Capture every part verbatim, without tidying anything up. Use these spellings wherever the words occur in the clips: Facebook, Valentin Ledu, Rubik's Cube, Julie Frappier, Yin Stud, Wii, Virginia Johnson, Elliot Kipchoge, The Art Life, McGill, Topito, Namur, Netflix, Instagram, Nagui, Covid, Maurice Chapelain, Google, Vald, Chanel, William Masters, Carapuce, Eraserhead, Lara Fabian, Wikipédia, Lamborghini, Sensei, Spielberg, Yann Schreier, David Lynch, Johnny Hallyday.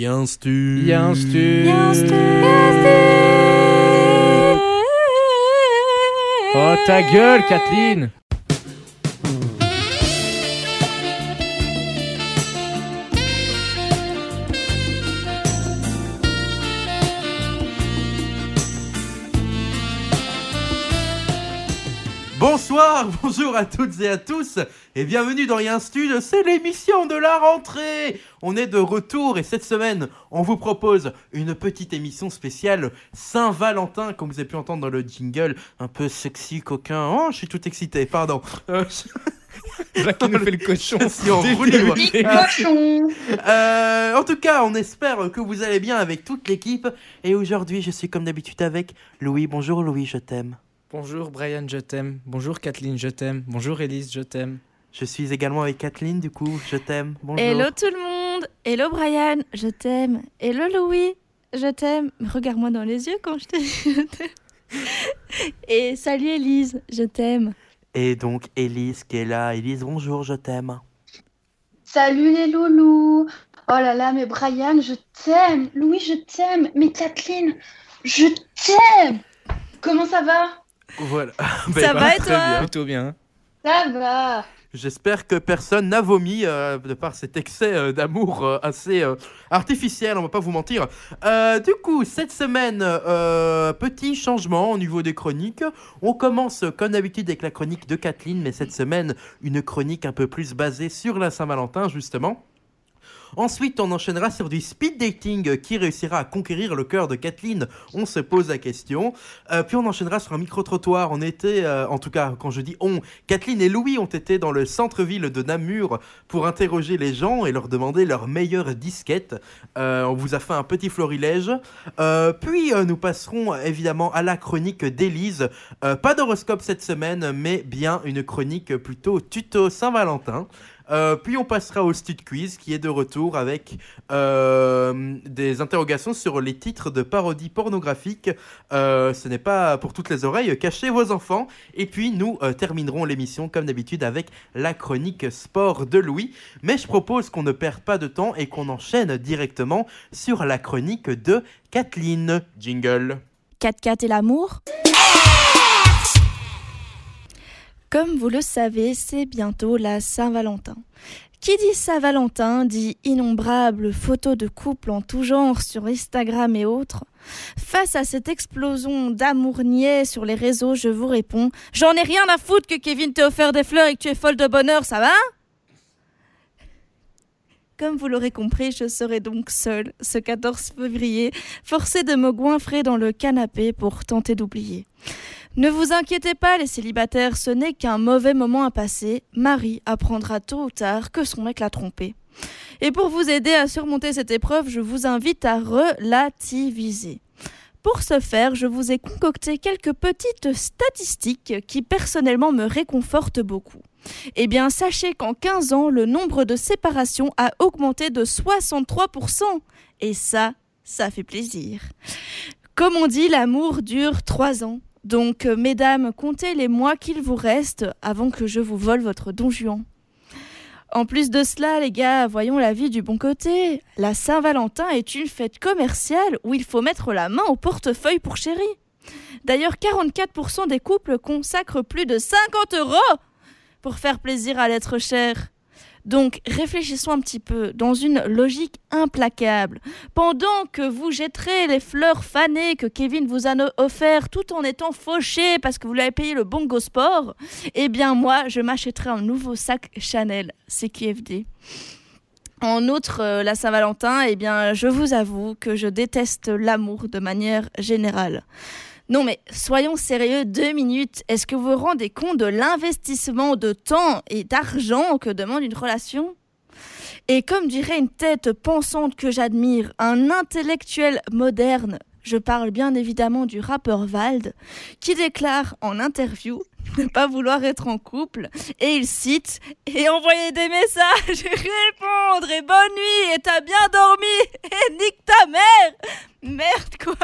Yin Stud. Yin Stud. Yin Stud. Oh, ta gueule, Kathleen! Bonsoir, bonjour à toutes et à tous et bienvenue dans Yin Stud, c'est l'émission de la rentrée. On est de retour et cette semaine, on vous propose une petite émission spéciale Saint-Valentin, comme vous avez pu entendre dans le jingle, un peu sexy, coquin. Oh, je suis tout excité, pardon. Euh, je... Jacques nous fait le cochon. Si on roule, le cochon. Euh, en tout cas, on espère que vous allez bien avec toute l'équipe et aujourd'hui, je suis comme d'habitude avec Louis. Bonjour Louis, je t'aime. Bonjour Brian, je t'aime. Bonjour Kathleen, je t'aime. Bonjour Elise, je t'aime. Je suis également avec Kathleen, du coup, je t'aime. Bonjour. Hello tout le monde. Hello Brian, je t'aime. Hello Louis, je t'aime. Regarde-moi dans les yeux quand je te dis je t'aime. Et salut Elise, je t'aime. Et donc Elise qui est là. Elise, bonjour, je t'aime. Salut les loulous. Oh là là, mais Brian, je t'aime. Louis, je t'aime. Mais Kathleen, je t'aime. Comment ça va ? Voilà. Ben, ça ben, va et toi bien. Plutôt bien. Ça va. J'espère que personne n'a vomi euh, de par cet excès euh, d'amour euh, assez euh, artificiel, on va pas vous mentir. Euh, du coup, cette semaine, euh, petit changement au niveau des chroniques. On commence comme d'habitude avec la chronique de Kathleen, mais cette semaine, une chronique un peu plus basée sur la Saint-Valentin, justement. Ensuite, on enchaînera sur du speed dating. Qui réussira à conquérir le cœur de Kathleen ? On se pose la question. Euh, puis on enchaînera sur un micro-trottoir. On était, euh, en tout cas, quand je dis on, Kathleen et Louis ont été dans le centre-ville de Namur pour interroger les gens et leur demander leur meilleure disquette. Euh, on vous a fait un petit florilège. Euh, puis euh, nous passerons évidemment à la chronique d'Élise. Euh, pas d'horoscope cette semaine, mais bien une chronique plutôt tuto Saint-Valentin. Euh, puis on passera au Stud Quiz qui est de retour avec euh, des interrogations sur les titres de parodies pornographiques. Euh, ce n'est pas pour toutes les oreilles, cachez vos enfants. Et puis nous euh, terminerons l'émission comme d'habitude avec la chronique sport de Louis. Mais je propose qu'on ne perde pas de temps et qu'on enchaîne directement sur la chronique de Kathleen. Jingle. quatre quatre et l'amour. Comme vous le savez, c'est bientôt la Saint-Valentin. Qui dit Saint-Valentin dit innombrables photos de couples en tout genre sur Instagram et autres. Face à cette explosion d'amour niais sur les réseaux, je vous réponds « J'en ai rien à foutre que Kevin t'ait offert des fleurs et que tu es folle de bonheur, ça va ?» Comme vous l'aurez compris, je serai donc seule ce quatorze février, forcée de me goinfrer dans le canapé pour tenter d'oublier. Ne vous inquiétez pas, les célibataires, ce n'est qu'un mauvais moment à passer. Marie apprendra tôt ou tard que son mec l'a trompée. Et pour vous aider à surmonter cette épreuve, je vous invite à relativiser. Pour ce faire, je vous ai concocté quelques petites statistiques qui personnellement me réconfortent beaucoup. Eh bien, sachez qu'en quinze ans, le nombre de séparations a augmenté de soixante-trois pour cent. Et ça, ça fait plaisir. Comme on dit, l'amour dure trois ans. Donc, mesdames, comptez les mois qu'il vous reste avant que je vous vole votre Don Juan. En plus de cela, les gars, voyons la vie du bon côté. La Saint-Valentin est une fête commerciale où il faut mettre la main au portefeuille pour chéri. D'ailleurs, quarante-quatre pour cent des couples consacrent plus de cinquante euros pour faire plaisir à l'être cher. Donc, réfléchissons un petit peu dans une logique implacable. Pendant que vous jetterez les fleurs fanées que Kevin vous a offertes tout en étant fauché parce que vous l'avez payé le Bongo Sport, eh bien moi, je m'achèterai un nouveau sac Chanel, C Q F D. En outre, euh, la Saint-Valentin, eh bien, je vous avoue que je déteste l'amour de manière générale. Non mais soyons sérieux deux minutes, est-ce que vous vous rendez compte de l'investissement de temps et d'argent que demande une relation ? Et comme dirait une tête pensante que j'admire, un intellectuel moderne, je parle bien évidemment du rappeur Vald, qui déclare en interview ne pas vouloir être en couple, et il cite « Et envoyer des messages, répondre, et bonne nuit, et t'as bien dormi, et nique ta mère !» Merde quoi.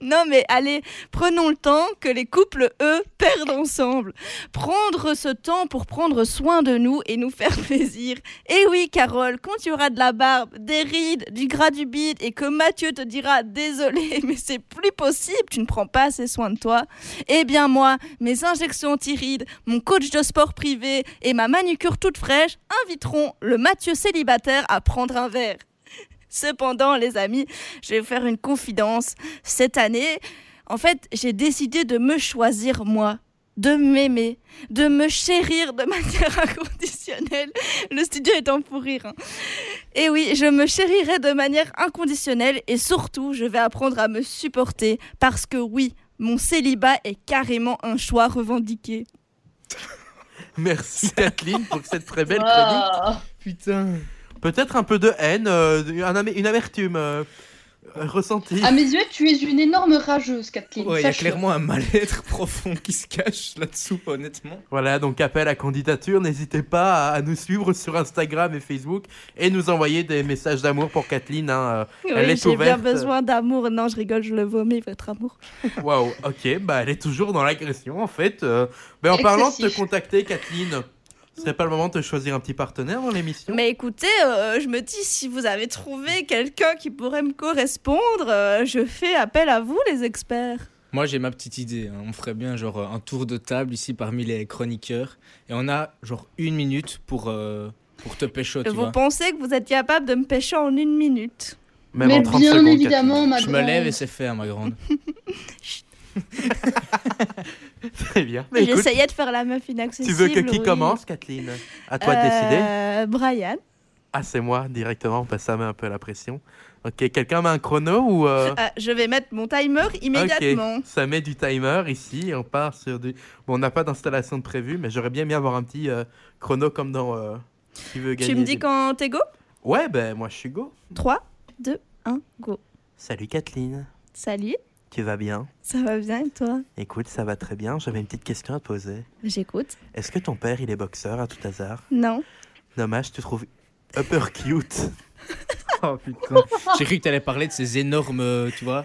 Non, mais mais allez, prenons le temps que les couples, eux, perdent ensemble. Prendre ce temps pour prendre soin de nous et nous faire plaisir. Et oui, Carole, quand tu auras de la barbe, des rides, du gras du bide et que Mathieu te dira « Désolé, mais c'est plus possible, tu ne prends pas assez soin de toi », eh bien moi, mes injections anti-rides, mon coach de sport privé et ma manucure toute fraîche inviteront le Mathieu célibataire à prendre un verre. Cependant, les amis, je vais vous faire une confidence. Cette année, en fait, j'ai décidé de me choisir moi, de m'aimer, de me chérir de manière inconditionnelle. Le studio est en pour rire. Hein. Et oui, je me chérirai de manière inconditionnelle et surtout, je vais apprendre à me supporter parce que oui, mon célibat est carrément un choix revendiqué. Merci Kathleen pour cette très belle chronique. Putain. Peut-être un peu de haine, euh, un am- une amertume euh, euh, ressentie. À mes yeux, tu es une énorme rageuse, Kathleen. Ouais, il y a clairement un mal-être profond qui se cache là-dessous, honnêtement. Voilà, donc appel à candidature. N'hésitez pas à, à nous suivre sur Instagram et Facebook et nous envoyer des messages d'amour pour Kathleen. Hein. Oui, elle est j'ai ouverte. J'ai bien besoin d'amour. Non, je rigole, je le vomis, votre amour. Waouh, ok, bah elle est toujours dans l'agression, en fait. Euh, bah, en Excessif. Parlant de te contacter, Kathleen... Ce serait pas le moment de choisir un petit partenaire dans l'émission ? Mais écoutez, euh, je me dis, si vous avez trouvé quelqu'un qui pourrait me correspondre, euh, je fais appel à vous, les experts. Moi, j'ai ma petite idée. Hein. On ferait bien genre un tour de table ici parmi les chroniqueurs. Et on a genre une minute pour, euh, pour te pécho, tu vous vois. Vous pensez que vous êtes capable de me pécho en une minute ? Même Mais en trente bien secondes, évidemment, ma grande. Je me lève et c'est fait, ma grande. Très bien. Mais j'essayais écoute, de faire la meuf inaccessible. Tu veux que qui oui. commence, Kathleen ? À toi de euh, décider. Brian. Ah, c'est moi directement, parce que ça met un peu la pression. Ok, quelqu'un met un chrono ou euh... Euh, je vais mettre mon timer immédiatement. Okay. Ça met du timer ici et on part sur du. Bon, on n'a pas d'installation de prévu, mais j'aurais bien aimé avoir un petit euh, chrono comme dans. Euh, qui veut gagner. Tu me dis quand t'es go ? Ouais, ben moi je suis go. trois, deux, un, go. Salut Kathleen. Salut. Tu vas bien ? Ça va bien et toi ? Écoute, ça va très bien. J'avais une petite question à te poser. J'écoute. Est-ce que ton père, il est boxeur à tout hasard ? Non. Dommage, tu trouves upper cute. Oh putain. J'ai cru que t'allais parler de ces énormes, tu vois.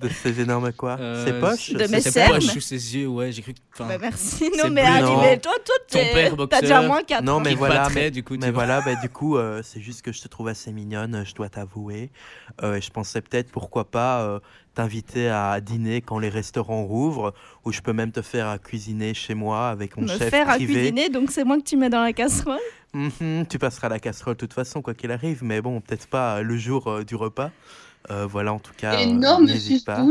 De ces énormes quoi ? Euh, ses poches ? De mes cernes ? Ses poches ou ses yeux, ouais. J'ai cru que... Bah merci, non mais arrivé. Toi, toi, t'es... Ton père boxeur. T'as déjà moins quatre ans. Non mais voilà, très, mais, du coup, mais voilà bah, du coup, euh, c'est juste que je te trouve assez mignonne, je dois t'avouer. Euh, je pensais peut-être, pourquoi pas... Euh, t'inviter à dîner quand les restaurants rouvrent, ou je peux même te faire à cuisiner chez moi avec mon me chef privé. Me faire à cuisiner, donc c'est moi que tu mets dans la casserole. Mm-hmm, tu passeras la casserole de toute façon, quoi qu'il arrive, mais bon, peut-être pas le jour euh, du repas. Euh, voilà, en tout cas, énorme, euh, n'hésite pas.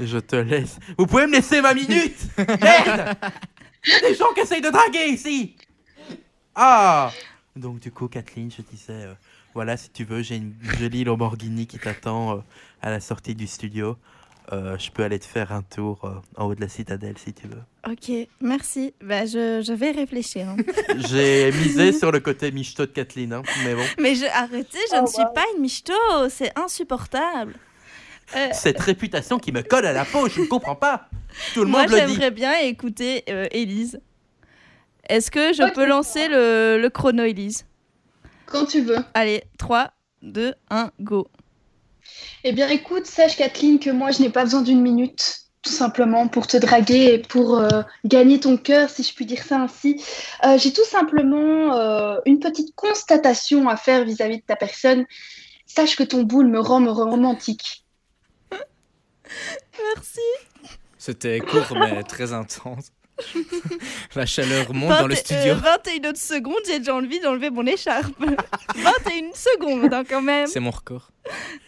Je te laisse. Vous pouvez me laisser ma minute ? Merde ! Il y a des gens qui essayent de draguer ici ! Ah ! Donc du coup, Kathleen, je disais... Euh, voilà, si tu veux, j'ai une jolie Lamborghini qui t'attend euh, à la sortie du studio. Euh, je peux aller te faire un tour euh, en haut de la citadelle si tu veux. Ok, merci. Bah, je, je vais réfléchir. Hein. J'ai misé sur le côté michto de Kathleen, hein, mais bon. Mais je, arrêtez, je oh, ne suis wow. pas une michto, c'est insupportable. Euh... Cette réputation qui me colle à la peau, je ne comprends pas. Tout le Moi, monde le dit. Moi, j'aimerais bien écouter euh, Élise. Est-ce que je okay. peux lancer le, le chrono, Élise ? Quand tu veux. Allez, trois, deux, un, go. Eh bien, écoute, sache, Kathleen, que moi, je n'ai pas besoin d'une minute, tout simplement, pour te draguer et pour euh, gagner ton cœur, si je puis dire ça ainsi. Euh, j'ai tout simplement euh, une petite constatation à faire vis-à-vis de ta personne. Sache que ton boule me rend romantique. Merci. C'était court, mais très intense. La chaleur monte vingt, dans le studio. euh, vingt et une autres secondes, j'ai déjà enlevé, j'ai enlevé mon écharpe. vingt et une secondes hein, quand même. C'est mon record.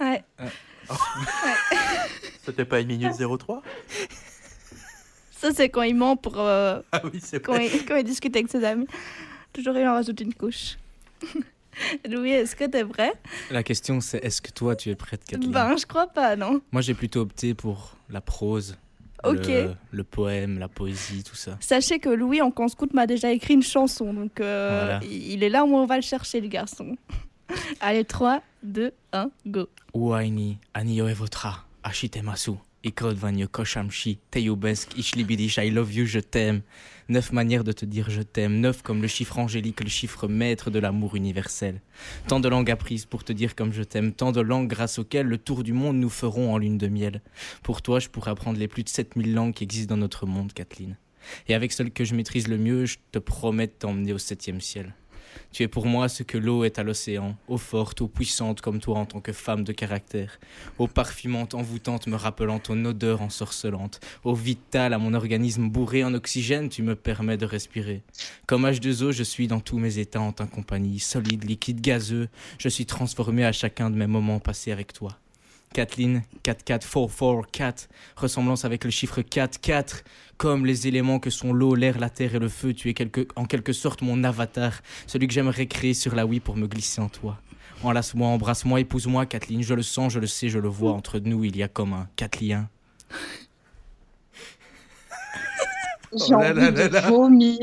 Ouais. Euh. Oh. Ouais. C'était pas une minute zéro trois ? Ça c'est quand il ment pour... Euh, ah oui, c'est quand il, quand il discute avec ses amis. Toujours il en rajoute une couche. Louis, est-ce que t'es prêt ? La question c'est, est-ce que toi tu es prête, Kathleen ? Ben je crois pas, non. Moi j'ai plutôt opté pour la prose. Okay. Le, le poème, la poésie, tout ça. Sachez que Louis, en camp scout, m'a déjà écrit une chanson. Donc, euh, voilà. Il est là où on va le chercher, le garçon. Allez, trois, deux, un, go. Ouaini, Anioevotra, Ashitemasu, École Vanyo Koshamchi, Teyobesk, Ichlibidish, I love you, je t'aime. Neuf manières de te dire je t'aime. Neuf comme le chiffre angélique, le chiffre maître de l'amour universel. Tant de langues apprises pour te dire comme je t'aime. Tant de langues grâce auxquelles le tour du monde nous ferons en lune de miel. Pour toi, je pourrais apprendre les plus de sept mille langues qui existent dans notre monde, Kathleen. Et avec celle que je maîtrise le mieux, je te promets de t'emmener au septième ciel. Tu es pour moi ce que l'eau est à l'océan, eau forte, eau puissante comme toi en tant que femme de caractère, eau parfumante, envoûtante, me rappelant ton odeur ensorcelante, eau vitale à mon organisme bourré en oxygène, tu me permets de respirer. Comme H deux O, je suis dans tous mes états en ta compagnie, solide, liquide, gazeux, je suis transformé à chacun de mes moments passés avec toi. Kathleen, quatre quatre quatre quatre quatre, ressemblance avec le chiffre quatre, quatre, comme les éléments que sont l'eau, l'air, la terre et le feu, tu es quelque, en quelque sorte mon avatar, celui que j'aimerais créer sur la Wii pour me glisser en toi. Enlace-moi, embrasse-moi, épouse-moi, Kathleen, je le sens, je le sais, je le vois, entre nous, il y a comme un Kathleen. J'ai oh là envie là là de là. Vomir.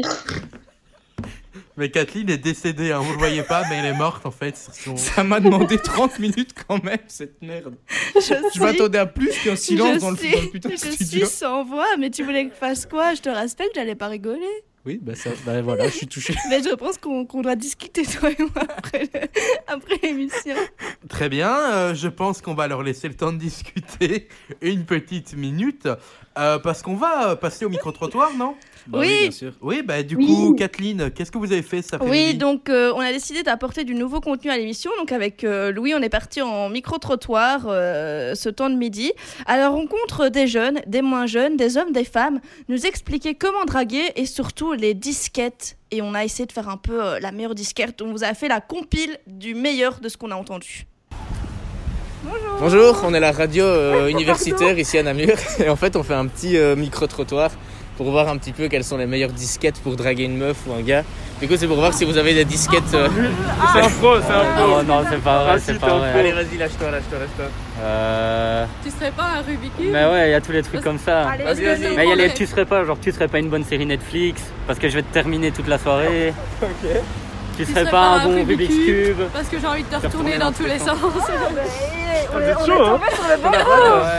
Mais Kathleen est décédée, hein. Vous ne le voyez pas, mais elle est morte en fait. Son... Ça m'a demandé trente minutes quand même, cette merde. Je, je m'attendais à plus qu'un silence dans le, suis... dans le putain de studio. Je suis sans voix, mais tu voulais que je fasse quoi ? Je te respecte, j'allais pas rigoler. Oui, bah, ça, bah voilà, je suis touché. Mais je pense qu'on, qu'on doit discuter, toi et moi, après, le, après l'émission. Très bien, euh, je pense qu'on va leur laisser le temps de discuter une petite minute, euh, parce qu'on va passer au micro-trottoir, non ? Bah, oui. Oui, bien sûr. Oui, bah, du coup, oui. Kathleen, qu'est-ce que vous avez fait cet après-midi ? Oui, donc euh, on a décidé d'apporter du nouveau contenu à l'émission. Donc avec euh, Louis, on est parti en micro-trottoir euh, ce temps de midi. À la rencontre des jeunes, des moins jeunes, des hommes, des femmes, nous expliquer comment draguer et surtout les disquettes. Et on a essayé de faire un peu euh, la meilleure disquette. On vous a fait la compile du meilleur de ce qu'on a entendu. Bonjour. Bonjour, on est la radio euh, universitaire ici à Namur. Et en fait, on fait un petit euh, micro-trottoir pour voir un petit peu quelles sont les meilleures disquettes pour draguer une meuf ou un gars. Du coup, c'est pour voir si vous avez des disquettes... Euh... Ah, c'est un pro, c'est un pro. Oh, non, c'est pas vrai, c'est pas vrai. Allez, vas-y, lâche-toi, lâche-toi, lâche-toi. Euh... Tu serais pas un Rubik's Cube ? Mais ouais, il y a tous les trucs comme ça. Allez, vas-y, vas-y. Mais il y a les tu serais pas, genre tu serais pas une bonne série Netflix, parce que je vais te terminer toute la soirée. Ok. Tu serais, tu serais pas, pas un, un bon Rubik's Cube, Cube parce que j'ai envie de te retourner dans tous les sens. On est tombé sur le banc.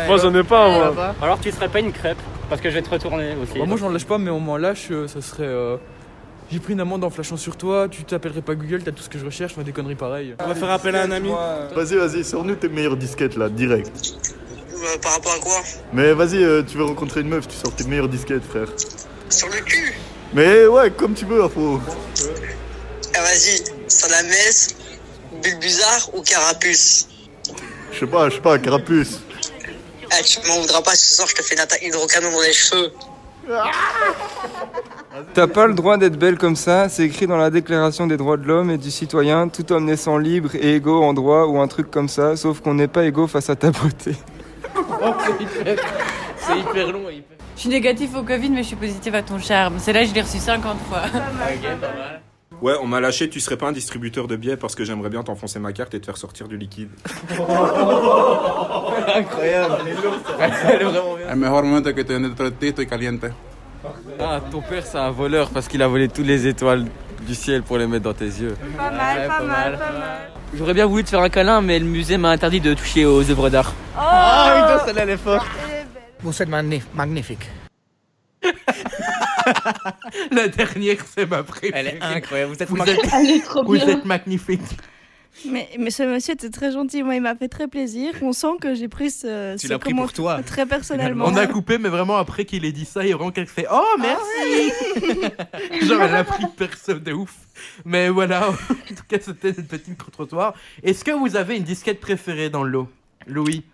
Moi, j'en ai pas, moi. Alors, tu serais pas une crêpe ? Parce que je vais te retourner aussi. Bah moi j'en lâche pas, mais on m'en lâche, euh, ça serait... Euh, j'ai pris une amende en flashant sur toi, tu t'appellerais pas Google, t'as tout ce que je recherche, moi des conneries pareilles. On va faire appel à un ami. Vas-y, vas-y, sors-nous tes meilleures disquettes là, direct. Euh, par rapport à quoi ? Mais vas-y, euh, tu veux rencontrer une meuf, tu sors tes meilleures disquettes, frère. Sur le cul ? Mais ouais, comme tu veux, info. Ah, vas-y, sur la messe, Bulbuzard ou Carapuce ? Je sais pas, je sais pas, Carapuce. Eh, tu m'en voudras pas ce soir, je te fais une attaque hydrocanon dans les cheveux. T'as pas le droit d'être belle comme ça, c'est écrit dans la déclaration des droits de l'homme et du citoyen, tout homme naissant libre et égaux en droit ou un truc comme ça, sauf qu'on n'est pas égaux face à ta beauté. Oh, c'est, hyper... c'est hyper long et hyper... Je suis négatif au Covid, mais je suis positive à ton charme. Celle-là, je l'ai reçue cinquante fois. Ok, pas mal. Ouais, on m'a lâché, tu serais pas un distributeur de billets parce que j'aimerais bien t'enfoncer ma carte et te faire sortir du liquide. Incroyable, elle est lourde, elle est vraiment bien. El mejor momento que tener otro tito y caliente. Ah, ton père c'est un voleur parce qu'il a volé toutes les étoiles du ciel pour les mettre dans tes yeux. Pas mal, ouais, pas, pas mal, mal, pas mal. J'aurais bien voulu te faire un câlin, mais le musée m'a interdit de toucher aux œuvres d'art. Oh, oh putain, celle-là elle est forte. Vous êtes magnifique. La dernière, c'est ma préférée. Elle est incroyable. Vous êtes, vous mar- êtes... Elle est trop bien. Vous êtes magnifique. Mais, mais ce monsieur était très gentil. Moi, il m'a fait très plaisir. On sent que j'ai pris ce. Tu ce l'as pris pour toi. Très personnellement. On a coupé, mais vraiment après qu'il ait dit ça, il y a vraiment quelqu'un qui fait oh merci. Ah oui. Genre, elle a pris personne de ouf. Mais voilà. En tout cas, c'était cette petite trottoir. Est-ce que vous avez une disquette préférée dans le lot, Louis ?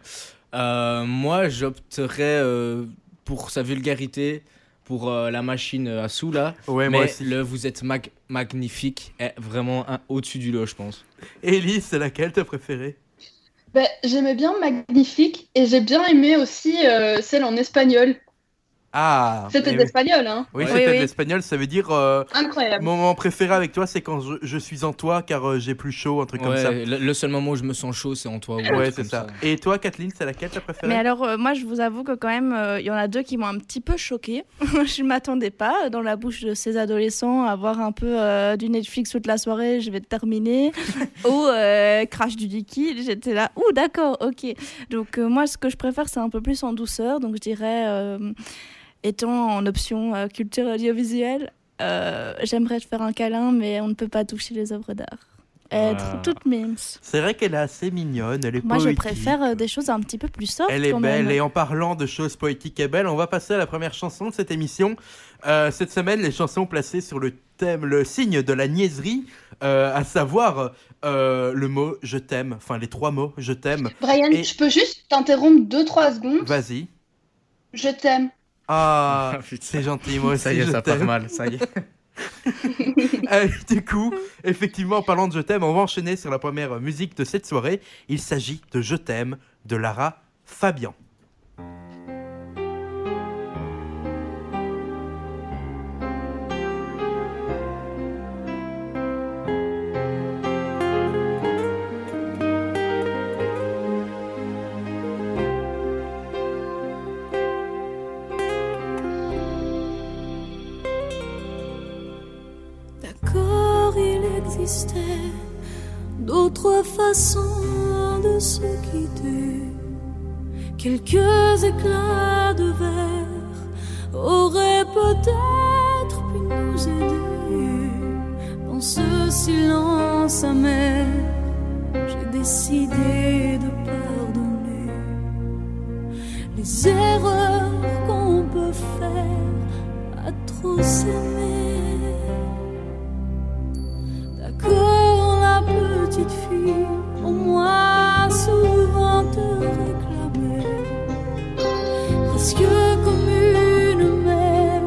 euh, Moi, j'opterais euh, pour sa vulgarité. Pour euh, la machine à sous là, ouais, mais moi aussi. Le vous êtes mag- magnifique est vraiment un au-dessus du lot, je pense. Elise, c'est laquelle t'as préférée ? Bah, j'aimais bien magnifique et j'ai bien aimé aussi euh, celle en espagnol. Ah, c'était de l'espagnol, hein. Oui, oui c'était de oui. l'espagnol, ça veut dire. Euh, Incroyable. Mon moment préféré avec toi, c'est quand je, je suis en toi, car euh, j'ai plus chaud, un truc ouais, comme ça. Le, le seul moment où je me sens chaud, c'est en toi. Ouais, ouais c'est ça. ça. Et toi, Kathleen, c'est laquelle t'as préférée? Mais alors, euh, moi, je vous avoue que quand même, il euh, y en a deux qui m'ont un petit peu choquée. Je ne m'attendais pas, dans la bouche de ces adolescents, à voir un peu euh, du Netflix toute la soirée, je vais te terminer. Ou euh, Crash du liquide, j'étais là. Ouh, d'accord, ok. Donc, euh, moi, ce que je préfère, c'est un peu plus en douceur. Donc, je dirais. Euh, Étant en option euh, culture audiovisuelle, euh, j'aimerais te faire un câlin, mais on ne peut pas toucher les œuvres d'art. Être ah. toute mimes. C'est vrai qu'elle est assez mignonne, elle est Moi, poétique. Moi, je préfère euh, des choses un petit peu plus soft. Elle est quand belle, même. Et en parlant de choses poétiques et belles, on va passer à la première chanson de cette émission. Euh, cette semaine, les chansons placées sur le thème, le signe de la niaiserie, euh, à savoir euh, le mot « je t'aime », enfin les trois mots « je t'aime ». Brian, et... je peux juste t'interrompre deux, trois secondes ? Vas-y. « Je t'aime ». Ah, ah c'est gentil, moi aussi. Ça y est, ça part mal, ça y est. euh, du coup, effectivement, en parlant de Je t'aime, on va enchaîner sur la première musique de cette soirée. Il s'agit de Je t'aime de Lara Fabian. D'autres façons de se quitter, quelques éclats de verre auraient peut-être pu nous aider. Dans ce silence amer, j'ai décidé de pardonner les erreurs qu'on peut faire à trop s'aimer. D'accord, la petite fille, on m'a souvent te réclamé, presque comme une mère,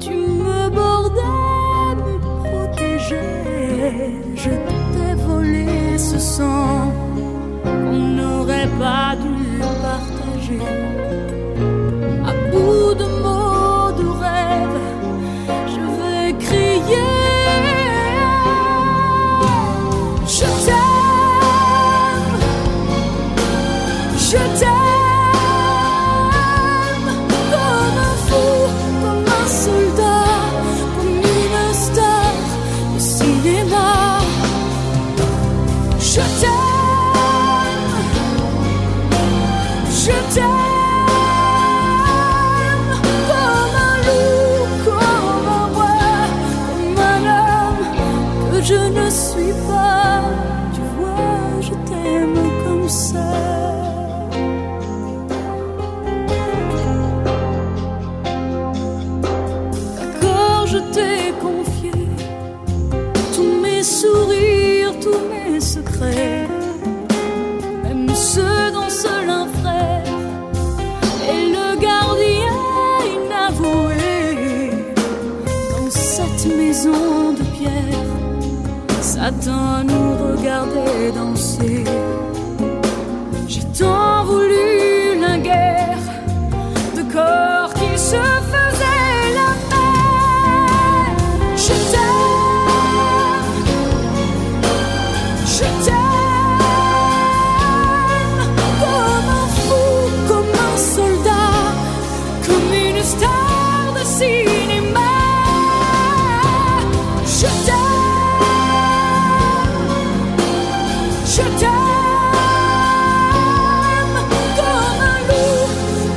tu me bordais, me protégeais. Je t'ai volé ce sang qu'on n'aurait pas dû partager. À bout de mots, de rêves, je vais crier. Je t'aime, je t'aime, comme un fou, comme un soldat, comme une star du cinéma. Je t'aime, je t'aime. De pierre, Satan nous regardait danser. J'ai tant voulu la guerre de corps qui se faisait la paix. Je t'aime, je t'aime, comme un fou, comme un soldat, comme une star de cinéma. Je t'aime, je t'aime, comme un loup,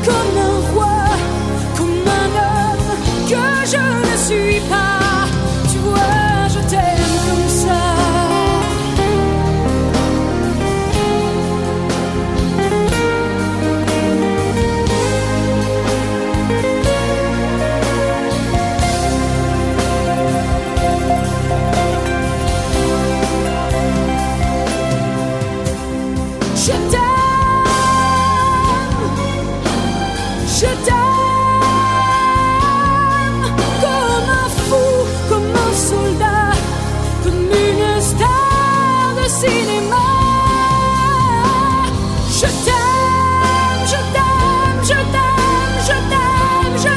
comme un roi, comme un homme que je ne suis pas. Tu vois, je t'aime comme cinéma. Je t'aime, je t'aime, je t'aime, je t'aime, je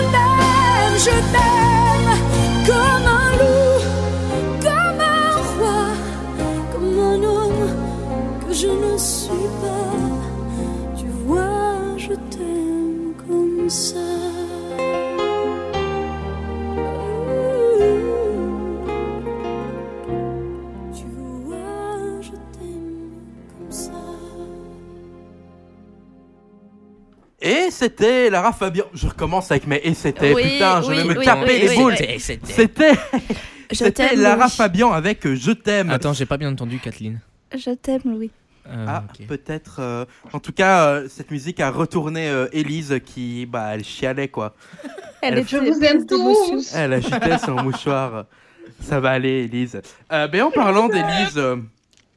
C'était Lara Fabian. Je recommence avec mes et c'était. Oui, putain, je vais oui, me oui, taper oui, les oui, boules. Oui, c'était. C'était, c'était Lara Louis. Fabian avec Je t'aime. Attends, j'ai pas bien entendu, Kathleen. Je t'aime, Louis. Euh, ah, okay. Peut-être. Euh, en tout cas, euh, cette musique a retourné euh, Élise qui, bah, elle chialait quoi. Elle, elle est. Je vous aime tous. Elle agitait son mouchoir. Ça va aller, Élise. Euh, mais en parlant d'Élise, euh,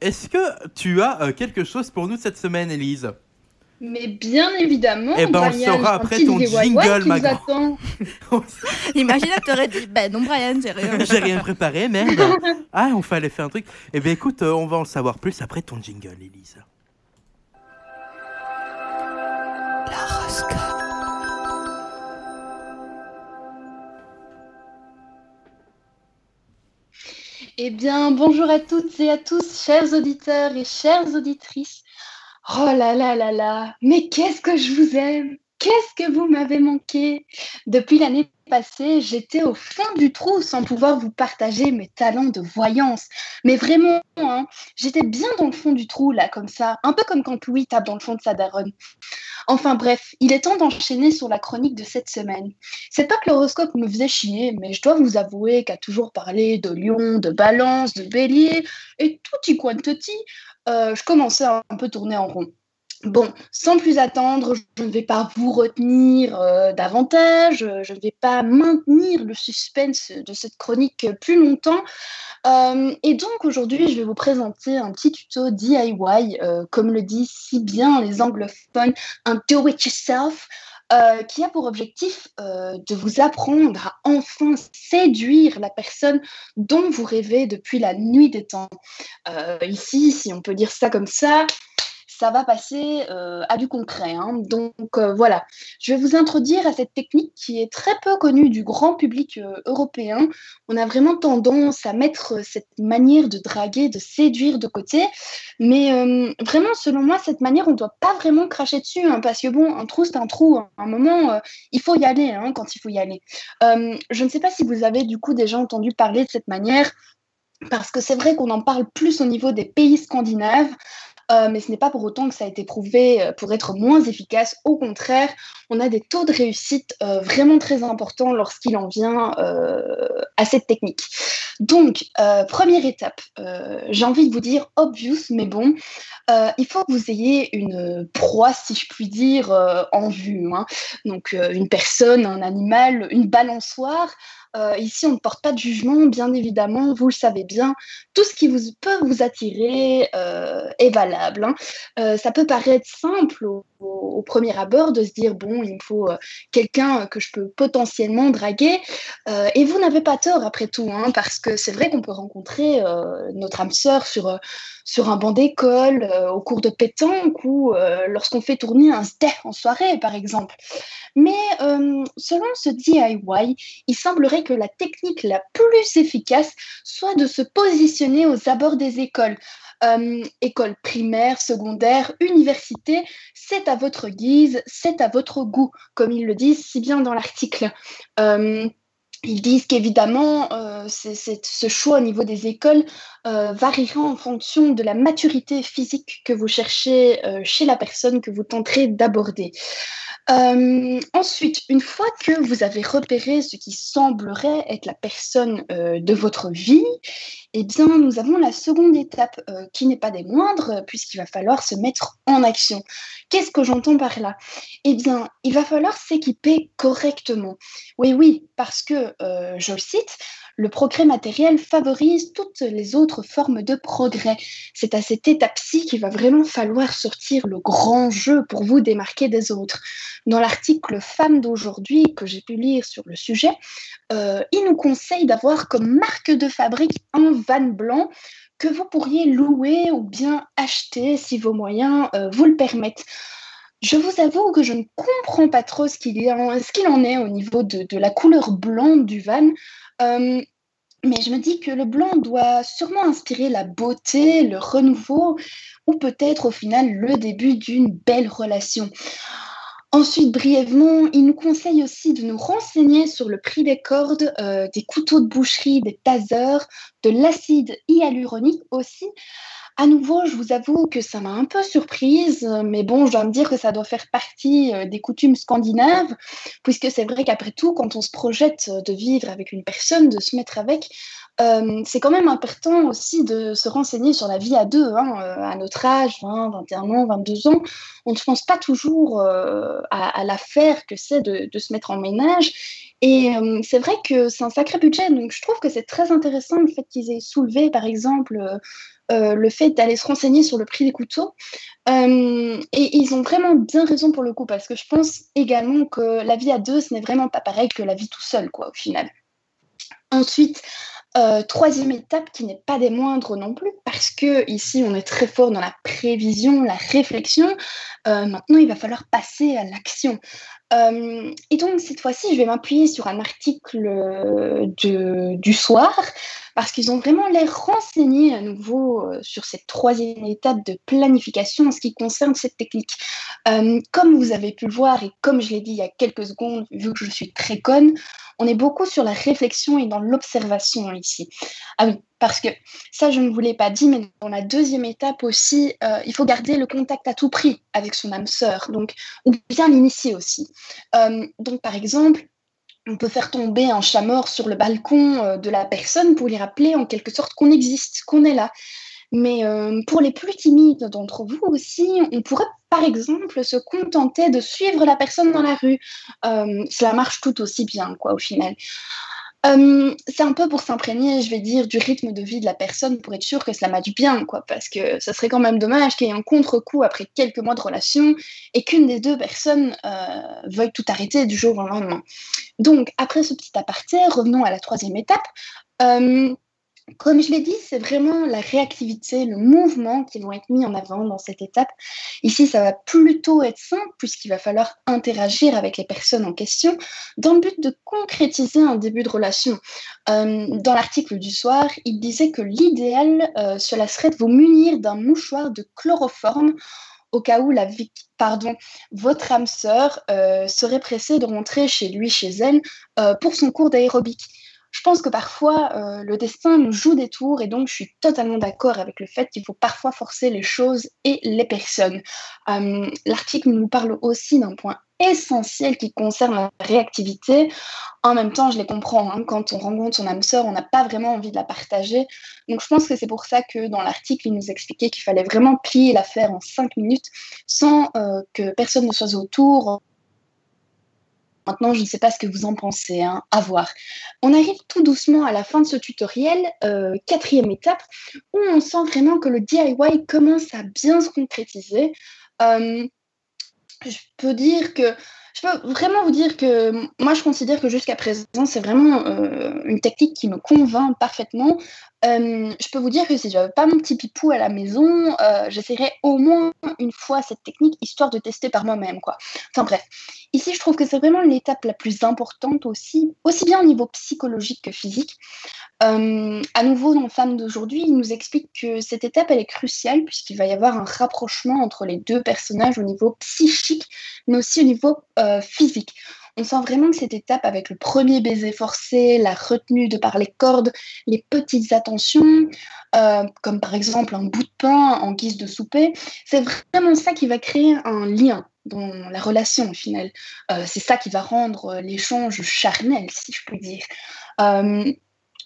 est-ce que tu as euh, quelque chose pour nous cette semaine, Élise? Mais bien évidemment, eh ben Brian, on le saura après ton jingle, ma grand. Imagine, elle t'aurait dit, ben non, Brian, j'ai rien. J'ai rien préparé, merde. Ah, on fallait faire un truc. Eh bien, écoute, euh, on va en savoir plus après ton jingle, Élise. L'horoscope. Eh bien, bonjour à toutes et à tous, chers auditeurs et chères auditrices. Oh là là là là, mais qu'est-ce que je vous aime, qu'est-ce que vous m'avez manqué. Depuis l'année passée, j'étais au fond du trou sans pouvoir vous partager mes talents de voyance. Mais vraiment, hein, j'étais bien dans le fond du trou, là, comme ça, un peu comme quand Louis tape dans le fond de sa daronne. Enfin bref, il est temps d'enchaîner sur la chronique de cette semaine. C'est pas que l'horoscope me faisait chier, mais je dois vous avouer qu'à toujours parler de lion, de balance, de bélier, et tutti quanti, Euh, je commençais à un peu tourner en rond. Bon, sans plus attendre, je ne vais pas vous retenir euh, davantage, je ne vais pas maintenir le suspense de cette chronique plus longtemps. Euh, et donc aujourd'hui, je vais vous présenter un petit tuto D I Y, euh, comme le disent si bien les anglophones, un do it yourself. Euh, qui a pour objectif euh, de vous apprendre à enfin séduire la personne dont vous rêvez depuis la nuit des temps. Euh, ici, si on peut dire ça comme ça, ça va passer euh, à du concret. Hein. Donc euh, voilà, je vais vous introduire à cette technique qui est très peu connue du grand public euh, européen. On a vraiment tendance à mettre cette manière de draguer, de séduire de côté. Mais euh, vraiment, selon moi, cette manière, on ne doit pas vraiment cracher dessus. Hein, parce que bon, un trou, c'est un trou. Hein. À un moment, euh, il faut y aller hein, quand il faut y aller. Euh, je ne sais pas si vous avez du coup déjà entendu parler de cette manière. Parce que c'est vrai qu'on en parle plus au niveau des pays scandinaves. Euh, mais ce n'est pas pour autant que ça a été prouvé pour être moins efficace. Au contraire, on a des taux de réussite euh, vraiment très importants lorsqu'il en vient euh, à cette technique. Donc, euh, première étape, euh, j'ai envie de vous dire obvious, mais bon, euh, il faut que vous ayez une proie, si je puis dire, euh, en vue. Hein. Donc, euh, une personne, un animal, une balançoire. Euh, ici, on ne porte pas de jugement, bien évidemment, vous le savez bien. Tout ce qui vous, peut vous attirer euh, est valable. Hein. Euh, ça peut paraître simple au, au, au premier abord de se dire, bon, il me faut euh, quelqu'un que je peux potentiellement draguer. Euh, et vous n'avez pas tort, après tout, hein, parce que c'est vrai qu'on peut rencontrer euh, notre âme sœur sur, euh, sur un banc d'école, euh, au cours de pétanque ou euh, lorsqu'on fait tourner un sté en soirée, par exemple. Mais euh, selon ce D I Y, il semblerait que la technique la plus efficace soit de se positionner aux abords des écoles. Euh, écoles primaires, secondaires, universités, c'est à votre guise, c'est à votre goût, comme ils le disent si bien dans l'article. Euh, Ils disent qu'évidemment, euh, c'est, c'est, ce choix au niveau des écoles euh, variera en fonction de la maturité physique que vous cherchez euh, chez la personne que vous tenterez d'aborder. Euh, ensuite, une fois que vous avez repéré ce qui semblerait être la personne euh, de votre vie, eh bien, nous avons la seconde étape euh, qui n'est pas des moindres, puisqu'il va falloir se mettre en action. Qu'est-ce que j'entends par là? Eh bien, il va falloir s'équiper correctement. Oui, oui, parce que Euh, je le cite, le progrès matériel favorise toutes les autres formes de progrès. C'est à cette étape-ci qu'il va vraiment falloir sortir le grand jeu pour vous démarquer des autres. Dans l'article Femmes d'aujourd'hui que j'ai pu lire sur le sujet, euh, il nous conseille d'avoir comme marque de fabrique un van blanc que vous pourriez louer ou bien acheter si vos moyens euh, vous le permettent. Je vous avoue que je ne comprends pas trop ce qu'il, y a, ce qu'il en est au niveau de, de la couleur blanc du van, euh, mais je me dis que le blanc doit sûrement inspirer la beauté, le renouveau, ou peut-être au final le début d'une belle relation. Ensuite, brièvement, il nous conseille aussi de nous renseigner sur le prix des cordes, euh, des couteaux de boucherie, des tasers, de l'acide hyaluronique aussi. À nouveau, je vous avoue que ça m'a un peu surprise, mais bon, je dois me dire que ça doit faire partie euh, des coutumes scandinaves, puisque c'est vrai qu'après tout, quand on se projette de vivre avec une personne, de se mettre avec, euh, c'est quand même important aussi de se renseigner sur la vie à deux, hein, euh, à notre âge, vingt, vingt et un ans, vingt-deux ans. On ne pense pas toujours euh, à, à l'affaire que c'est de, de se mettre en ménage. Et euh, c'est vrai que c'est un sacré budget, donc je trouve que c'est très intéressant le fait qu'ils aient soulevé, par exemple, euh, euh, le fait d'aller se renseigner sur le prix des couteaux. Euh, et ils ont vraiment bien raison pour le coup, parce que je pense également que la vie à deux, ce n'est vraiment pas pareil que la vie tout seul, quoi, au final. Ensuite, Euh, troisième étape qui n'est pas des moindres non plus, parce que ici on est très fort dans la prévision, la réflexion. Euh, maintenant il va falloir passer à l'action. Euh, et donc cette fois-ci je vais m'appuyer sur un article de, du soir, parce qu'ils ont vraiment l'air renseignés à nouveau sur cette troisième étape de planification en ce qui concerne cette technique. Euh, comme vous avez pu le voir et comme je l'ai dit il y a quelques secondes, vu que je suis très conne, on est beaucoup sur la réflexion et dans l'observation ici. Ah oui, parce que ça, je ne vous l'ai pas dit, mais dans la deuxième étape aussi, euh, il faut garder le contact à tout prix avec son âme sœur, donc, ou bien l'initier aussi. Euh, donc, par exemple, on peut faire tomber un chat mort sur le balcon euh, de la personne pour lui rappeler en quelque sorte qu'on existe, qu'on est là. Mais euh, pour les plus timides d'entre vous aussi, on pourrait par exemple se contenter de suivre la personne dans la rue. Euh, cela marche tout aussi bien, quoi, au final. Euh, c'est un peu pour s'imprégner, je vais dire, du rythme de vie de la personne pour être sûr que cela matche bien, quoi, parce que ça serait quand même dommage qu'il y ait un contre-coup après quelques mois de relation et qu'une des deux personnes euh, veuille tout arrêter du jour au lendemain. Donc, après ce petit aparté, revenons à la troisième étape. Euh, Comme je l'ai dit, c'est vraiment la réactivité, le mouvement qui vont être mis en avant dans cette étape. Ici, ça va plutôt être simple puisqu'il va falloir interagir avec les personnes en question dans le but de concrétiser un début de relation. Euh, dans l'article du soir, il disait que l'idéal, euh, cela serait de vous munir d'un mouchoir de chloroforme au cas où la vie, pardon, votre âme sœur euh, serait pressée de rentrer chez lui, chez elle, euh, pour son cours d'aérobic. Je pense que parfois, euh, le destin nous joue des tours et donc je suis totalement d'accord avec le fait qu'il faut parfois forcer les choses et les personnes. Euh, l'article nous parle aussi d'un point essentiel qui concerne la réactivité. En même temps, je les comprends, hein, quand on rencontre son âme sœur, on n'a pas vraiment envie de la partager. Donc je pense que c'est pour ça que dans l'article, il nous expliquait qu'il fallait vraiment plier l'affaire en cinq minutes sans euh, que personne ne soit autour. Maintenant, je ne sais pas ce que vous en pensez, hein, à voir. On arrive tout doucement à la fin de ce tutoriel, euh, quatrième étape, où on sent vraiment que le D I Y commence à bien se concrétiser. Euh, je peux dire que, je peux vraiment vous dire que moi, je considère que jusqu'à présent, c'est vraiment euh, une technique qui me convainc parfaitement. Euh, je peux vous dire que si je n'avais pas mon petit pipou à la maison, euh, j'essaierais au moins une fois cette technique, histoire de tester par moi-même, quoi. Enfin bref, ici je trouve que c'est vraiment l'étape la plus importante aussi, aussi bien au niveau psychologique que physique. Euh, à nouveau, dans Femmes d'aujourd'hui, il nous explique que cette étape, elle est cruciale, puisqu'il va y avoir un rapprochement entre les deux personnages au niveau psychique, mais aussi au niveau euh, physique. On sent vraiment que cette étape, avec le premier baiser forcé, la retenue de par les cordes, les petites attentions, euh, comme par exemple un bout de pain en guise de souper, c'est vraiment ça qui va créer un lien dans la relation au final. Euh, c'est ça qui va rendre l'échange charnel, si je peux dire. Euh,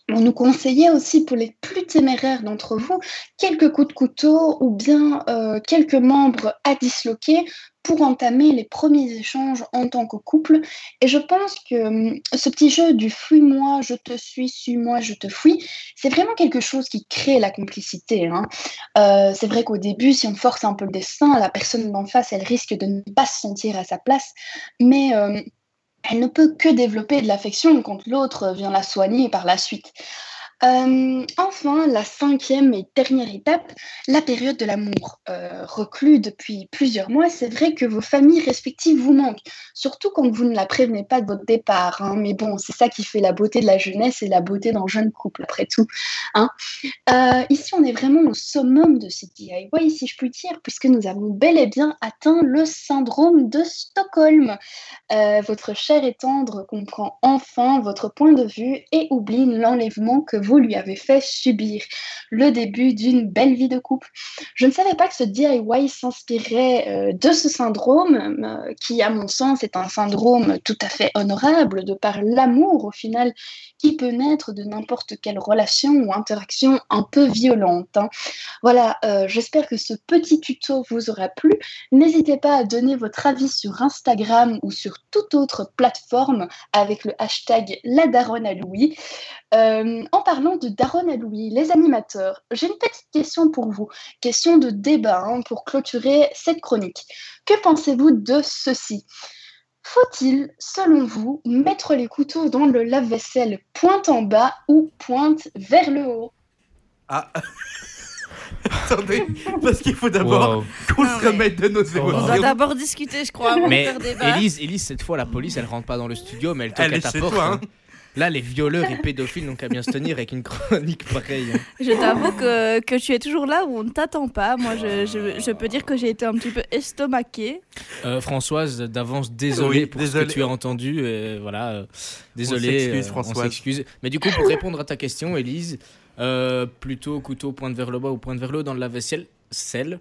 On nous conseillait aussi, pour les plus téméraires d'entre vous, quelques coups de couteau ou bien euh, quelques membres à disloquer pour entamer les premiers échanges en tant que couple. Et je pense que hum, ce petit jeu du « fuis-moi, je te suis, suis-moi, je te fuis », c'est vraiment quelque chose qui crée la complicité, hein. Euh, c'est vrai qu'au début, si on force un peu le destin, la personne d'en face, elle risque de ne pas se sentir à sa place, mais... Euh, elle ne peut que développer de l'affection quand l'autre vient la soigner par la suite. Euh, enfin, la cinquième et dernière étape, la période de l'amour. Euh, reclus depuis plusieurs mois, c'est vrai que vos familles respectives vous manquent, surtout quand vous ne la prévenez pas de votre départ. Hein. Mais bon, c'est ça qui fait la beauté de la jeunesse et la beauté d'un jeune couple, après tout. Hein. Euh, ici, on est vraiment au summum de ce D I Y, si je puis dire, puisque nous avons bel et bien atteint le syndrome de Stockholm. Euh, votre chère et tendre comprend enfin votre point de vue et oublie l'enlèvement que vous lui avez fait subir, le début d'une belle vie de couple. Je ne savais pas que ce D I Y s'inspirait euh, de ce syndrome, euh, qui à mon sens est un syndrome tout à fait honorable de par l'amour au final qui peut naître de n'importe quelle relation ou interaction un peu violente. Hein. Voilà, euh, j'espère que ce petit tuto vous aura plu. N'hésitez pas à donner votre avis sur Instagram ou sur toute autre plateforme avec le hashtag La Daronne à Louis. Euh, en parlant de Daronne à Louis, les animateurs, j'ai une petite question pour vous, question de débat hein, pour clôturer cette chronique. Que pensez-vous de ceci ? Faut-il, selon vous, mettre les couteaux dans le lave-vaisselle pointe en bas ou pointe vers le haut ? Ah Attendez, parce qu'il faut d'abord wow. qu'on ah se ouais. remette de nos émotions. On doit d'abord discuter, je crois, avant mais de faire débat. Élise, Élise, cette fois, la police, elle rentre pas dans le studio, mais elle toque elle à ta porte. Toi, hein. Hein. Là, les violeurs et pédophiles n'ont qu'à bien se tenir avec une chronique pareille. Je t'avoue que, que tu es toujours là où on ne t'attend pas. Moi, je, je, je peux dire que j'ai été un petit peu estomaquée. Euh, Françoise, d'avance, désolée oui, pour désolé. ce que tu as entendu. Et voilà, désolée, on s'excuse, Françoise. On s'excuse. Mais du coup, pour répondre à ta question, Élise, euh, plutôt couteau pointe vers le bas ou pointe vers le haut dans le lave-vaisselle, selle.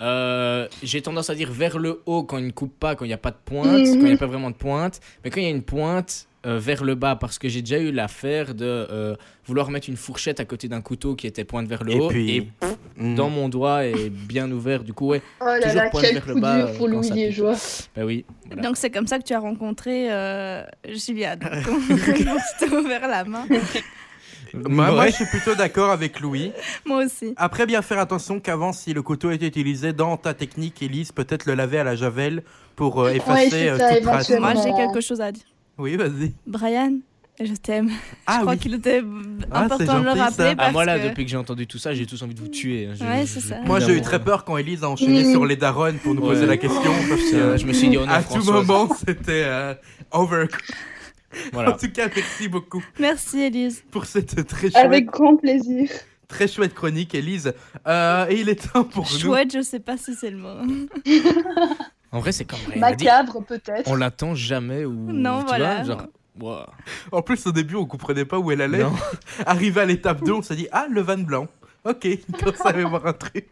Euh, j'ai tendance à dire vers le haut quand il ne coupe pas, quand il n'y a pas de pointe, mmh. quand il n'y a pas vraiment de pointe. Mais quand il y a une pointe... Euh, vers le bas, parce que j'ai déjà eu l'affaire de euh, vouloir mettre une fourchette à côté d'un couteau qui était pointe vers le et haut puis... et pff, mmh. dans mon doigt et bien ouvert, du coup ouais, oh là toujours là, pointe vers le bas pour euh, quand ça joie. Ben oui, voilà. Donc c'est comme ça que tu as rencontré euh, Juliane, quand tu t'es ouvert la main. Moi, ouais. moi, je suis plutôt d'accord avec Louis. Moi aussi. Après, bien faire attention qu'avant, si le couteau était utilisé dans ta technique, Élise, peut-être le laver à la javel pour euh, effacer ouais, ça, toute trace. Moi, j'ai quelque chose à dire. Oui, vas-y. Brian, je t'aime. Ah, je crois oui. qu'il était important ah, de le rappeler. Ça. Parce ah, moi, là, que... depuis que j'ai entendu tout ça, j'ai tous envie de vous tuer. Je, ouais, c'est je, ça. Moi, j'ai eu très peur quand Élise a enchaîné mmh. sur les darons pour nous ouais. poser la question. Parce que je me suis dit, oh non, à Françoise. Tout moment, c'était euh, over. Voilà. En tout cas, merci beaucoup. Merci, Élise. Pour cette très chouette... Avec grand plaisir. Très chouette chronique, Élise. Euh, et il est temps pour chouette, nous... Chouette, je sais pas si c'est le mot. En vrai, c'est quand même... Macabre, dit, peut-être. On l'attend jamais ou... Non, tu voilà. Vois, genre, wow. En plus, au début, on comprenait pas où elle allait. Arrivé à l'étape deux, on s'est dit « Ah, le van blanc. Ok, quand ça va voir un truc. »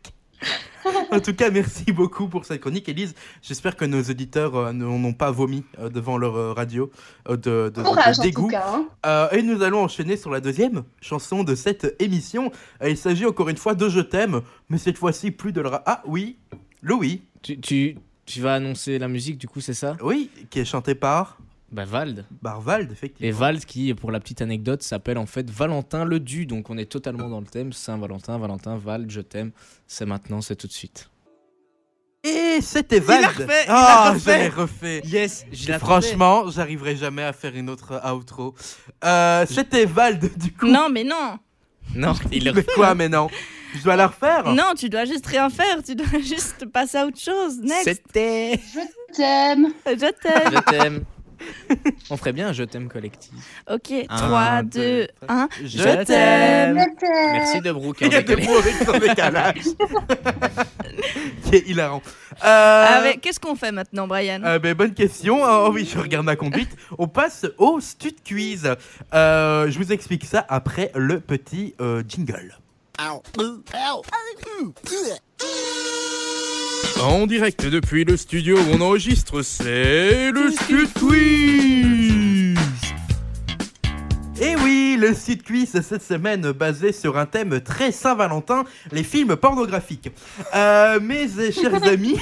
En tout cas, merci beaucoup pour cette chronique, Élise. J'espère que nos auditeurs euh, n'ont pas vomi euh, devant leur euh, radio euh, de, de, Courage, de dégoût. En tout cas, hein. euh, et nous allons enchaîner sur la deuxième chanson de cette émission. Il s'agit encore une fois de « Je t'aime », mais cette fois-ci, plus de... Leur... Ah oui, Louis. Tu... tu... Tu vas annoncer la musique, du coup, c'est ça ? Oui, qui est chantée par... Bah, Vald. Bah, Vald, effectivement. Et Vald, qui, pour la petite anecdote, s'appelle en fait Valentin Ledu. Donc, on est totalement dans le thème. Saint-Valentin, Valentin, Vald, je t'aime. C'est maintenant, c'est tout de suite. Et c'était Vald. Il l'a refait, il l'a refait. Oh, je l'ai refait. Yes, je l'ai Franchement, refait. J'arriverai jamais à faire une autre outro. Euh, c'était Vald, du coup. Non, mais non. Non, il le refait. Mais quoi, mais non ? Je dois la refaire. Non, tu dois juste rien faire. Tu dois juste passer à autre chose. Next. C'était... Je t'aime. Je t'aime. Je t'aime. On ferait bien un je t'aime collectif. Ok, trois, deux, un. Je, je t'aime. t'aime. Merci de Brooke. Il y a des mots avec son décalage. Qui est hilarant. Euh... Ah, mais qu'est-ce qu'on fait maintenant, Brian ? euh, ben, Bonne question. Oh oui, je regarde ma conduite. On passe au Stud Quiz. Euh, je vous explique ça après le petit euh, jingle. En direct depuis le studio où on enregistre, c'est le Stud Quiz. Et oui, le Stud Quiz cette semaine basé sur un thème très Saint-Valentin, les films pornographiques. Euh, mes chers amis,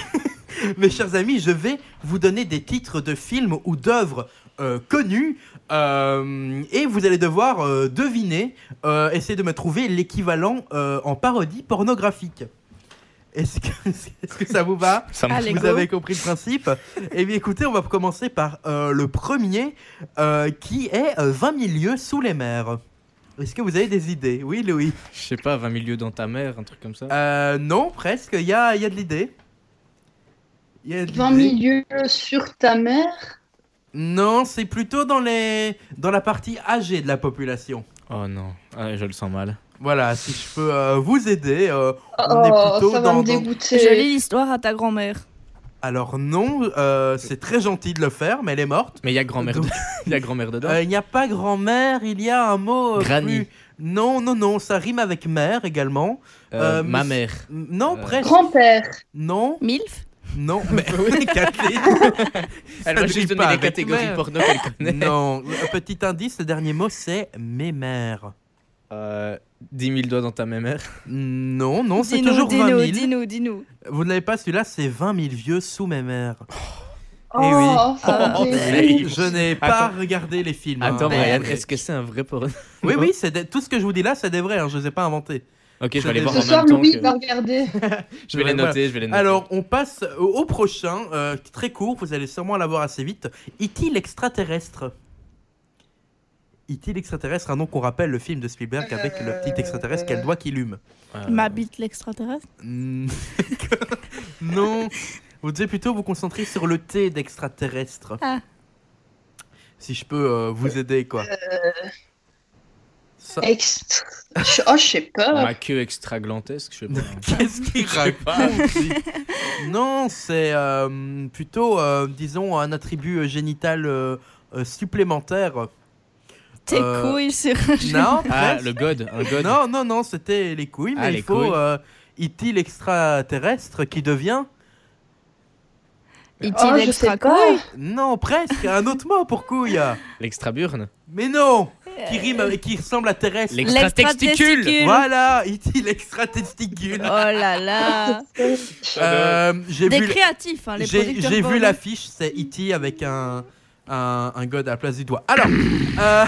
mes chers amis, je vais vous donner des titres de films ou d'œuvres euh, connues. Euh, et vous allez devoir euh, deviner, euh, essayer de me trouver l'équivalent euh, en parodie pornographique. Est-ce que, est-ce que ça vous va ? Ça marche. Vous avez compris le principe ? Eh bien écoutez, on va commencer par euh, le premier euh, qui est euh, vingt mille lieues sous les mers. Est-ce que vous avez des idées? Oui, Louis. Je sais pas, vingt mille lieues dans ta mère, un truc comme ça. Euh, non, presque. Il y a, y a de l'idée. vingt mille lieues sur ta mère? Non, c'est plutôt dans, les... dans la partie âgée de la population. Oh non, ah, je le sens mal. Voilà, si je peux euh, vous aider, euh, oh, on est plutôt ça va dans... me dégoûter. Je lis l'histoire à ta grand-mère. Alors non, euh, c'est très gentil de le faire, mais elle est morte. Mais il y a grand-mère donc... dedans. Il n'y euh, a pas grand-mère, il y a un mot... Euh, Granny. Plus... Non, non, non, ça rime avec mère également. Euh, euh, ma mère. Non, euh... presque. Grand-père. Non. Milf. Non, mais oui, Kathleen. Elle va juste donner les catégories mère. Porno qu'elle connaît. Non, petit indice, le dernier mot, c'est mémère. Euh, dix mille doigts dans ta mémère. Non, non, c'est toujours vingt mille. Dis-nous, dis-nous. Vous ne l'avez pas, celui-là, c'est vingt mille vieux sous mémère. Oh, eh oui. Oh, oh, okay. Je n'ai pas Attends. regardé les films. Attends, hein. Brian, est-ce que c'est un vrai porno? Oui, oui, c'est de... tout ce que je vous dis là, c'est des vrais, hein. Je ne les ai pas inventés. Ok, je, je vais aller voir en même temps. Que... Regarder. je vais ouais, les noter, voilà. je vais les noter. Alors, on passe au, au prochain, euh, très court, vous allez sûrement l'avoir assez vite. E T l'extraterrestre. E T l'extraterrestre, un nom qu'on rappelle, le film de Spielberg avec euh... le petit extraterrestre qui a le doigt qui lume. Euh... Ma bite l'extraterrestre. Non, vous devez plutôt vous concentrer sur le T d'extraterrestre. Ah. Si je peux euh, vous aider, quoi. Euh... Ça... Extra... Oh, je sais pas. Ma queue extraglantesque, je sais pas. Qu'est-ce qu'il raconte? Non, c'est euh, plutôt, euh, disons, un attribut génital euh, euh, supplémentaire. Tes euh... couilles sur un Non, ah, le god, un god. Non, non, non, c'était les couilles, mais ah, il faut E T euh, l'extraterrestre qui devient... E T oh, l'extra-couille? Non, presque, un autre mot pour couille. L'extra-burne? Mais non. Qui rime avec, qui ressemble à terrestre. L'extra-testicule. Voilà, E T l'extra-testicule. Oh là là. euh, j'ai Des vu créatifs, hein, les producteurs. J'ai vu l'affiche, c'est E T avec un, un, un god à la place du doigt. Alors... Euh...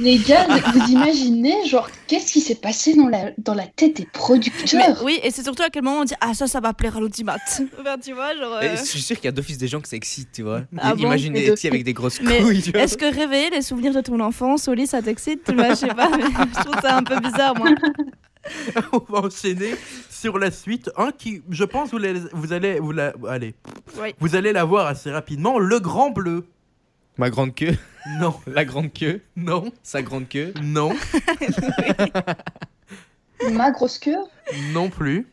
Les gars, vous imaginez, genre, qu'est-ce qui s'est passé dans la, dans la tête des producteurs? Mais, oui, et c'est surtout à quel moment on dit « Ah, ça, ça va plaire à l'audimat. » Ben, tu vois, genre... Euh... Je suis sûr qu'il y a d'office des gens que ça excite, tu vois. Ah bon, imaginez des petits avec des grosses mais couilles. Est-ce que réveiller les souvenirs de ton enfance au lit, ça t'excite? Tu vois, je sais pas, mais je trouve ça un peu bizarre, moi. On va enchaîner sur la suite. Un qui, je pense, vous, les, vous allez... Vous, la, allez, oui. vous allez la voir assez rapidement. Le Grand Bleu. Ma grande queue? Non. La grande queue? Non. Sa grande queue? Non. Ma grosse queue? Non plus.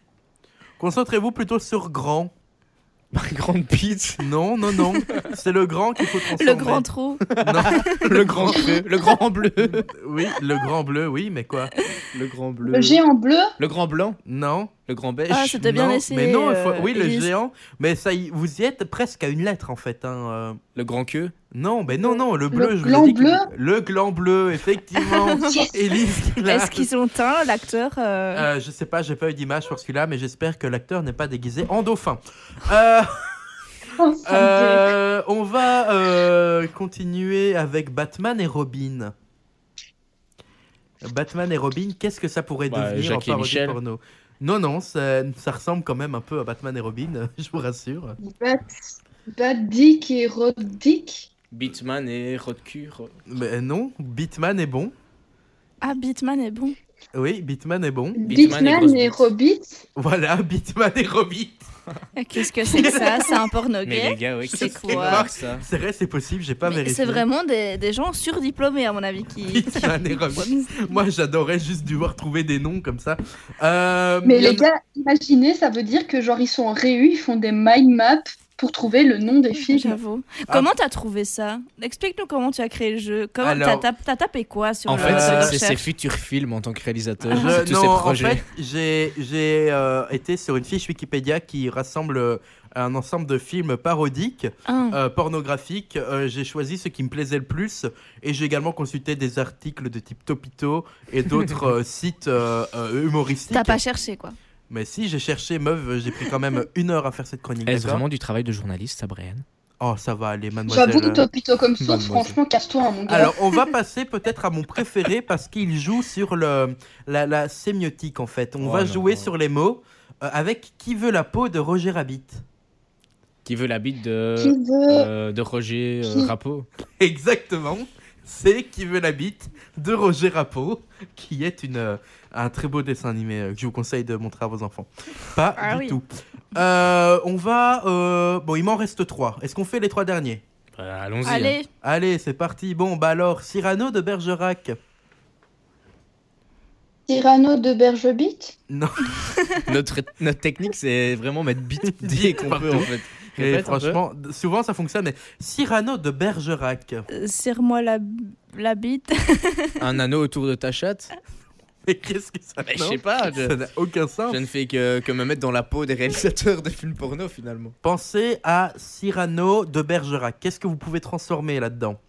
Concentrez-vous plutôt sur grand. Ma grande pite? Non, non, non. C'est le grand qu'il faut transformer. Le grand trou? Non. Le grand bleu. Le grand bleu. Oui, le grand bleu, oui, mais quoi? Le grand bleu. Le géant bleu? Le grand blanc? Non. Le grand beige? Ah, c'était bien essayé. Mais non, il faut... euh, oui, le géant. Mais ça, y... vous y êtes presque à une lettre, en fait. Hein, euh... Le grand queue? Non, mais non, non, le bleu, le je gland vous ai dit bleu. Que... Le gland bleu, effectivement. Yes. Élise, est-ce qu'ils ont teint, l'acteur euh... euh, Je sais pas, j'ai pas eu d'image pour celui-là, mais j'espère que l'acteur n'est pas déguisé en dauphin. Euh... Oh, euh... On va euh... continuer avec Batman et Robin. Batman et Robin, qu'est-ce que ça pourrait bah, devenir Jacques en parodie porno? Non, non, ça, ça ressemble quand même un peu à Batman et Robin, je vous rassure. Bat... Badic et Roddick. Bitman et Rodcure. Mais non, Bitman est bon. Ah, Bitman est bon. Oui, Bitman est bon. Bitman, Bitman et Robit. Voilà, Bitman et Robit. Qu'est-ce que c'est que ça? C'est un porno gay? Mais les gars, oui, c'est quoi ça? C'est vrai, c'est possible, j'ai pas mais vérifié. C'est vraiment des, des gens surdiplômés, à mon avis. Qui... Bitman et Robit. Moi, j'adorais juste devoir trouver des noms comme ça. Euh, mais les a... gars, imaginez, ça veut dire que genre ils sont en réu, ils font des mind maps pour trouver le nom des films. J'avoue. Comment ah. t'as trouvé ça? Explique-nous comment tu as créé le jeu. Comment Alors, t'as, t'as tapé quoi sur en le fait, euh, c'est ses futurs films en tant que réalisateur. Je, tous non, ces projets. En fait, j'ai, j'ai euh, été sur une fiche Wikipédia qui rassemble euh, un ensemble de films parodiques, ah. euh, pornographiques. Euh, j'ai choisi ce qui me plaisait le plus et j'ai également consulté des articles de type Topito et d'autres euh, sites euh, euh, humoristiques. T'as pas cherché, quoi? Mais si, j'ai cherché, meuf, j'ai pris quand même une heure à faire cette chronique. Est-ce vraiment du travail de journaliste, ça, Brian? Oh, ça va aller, mademoiselle. J'avoue que Topito comme source, franchement, casse-toi, hein, mon gars. Alors, on va passer peut-être à mon préféré parce qu'il joue sur le, la, la sémiotique, en fait. On oh, va non, jouer non. sur les mots euh, avec « Qui veut la peau de Roger Rabbit ?» Qui veut la bite de, veut... euh, de Roger euh, Qui... Rapeau. Exactement. c'est Qui veut la bite de Roger Rapeau, qui est une, un très beau dessin animé que je vous conseille de montrer à vos enfants. Pas ah, du oui. tout. Euh, on va... Euh, bon, il m'en reste trois. Est-ce qu'on fait les trois derniers ? Bah, allons-y. Allez. Hein. Allez, c'est parti. Bon, bah alors, Cyrano de Bergerac. Cyrano de Bergebite ? Non. notre, notre technique, c'est vraiment mettre bite dit et qu'on peut, en fait. Et répète, franchement, souvent ça fonctionne, mais Cyrano de Bergerac. Euh, Serre-moi la, la bite. Un anneau autour de ta chatte. Mais qu'est-ce que ça fait? Je sais pas, je... ça n'a aucun sens. Je ne fais que, que me mettre dans la peau des réalisateurs de films porno finalement. Pensez à Cyrano de Bergerac. Qu'est-ce que vous pouvez transformer là-dedans?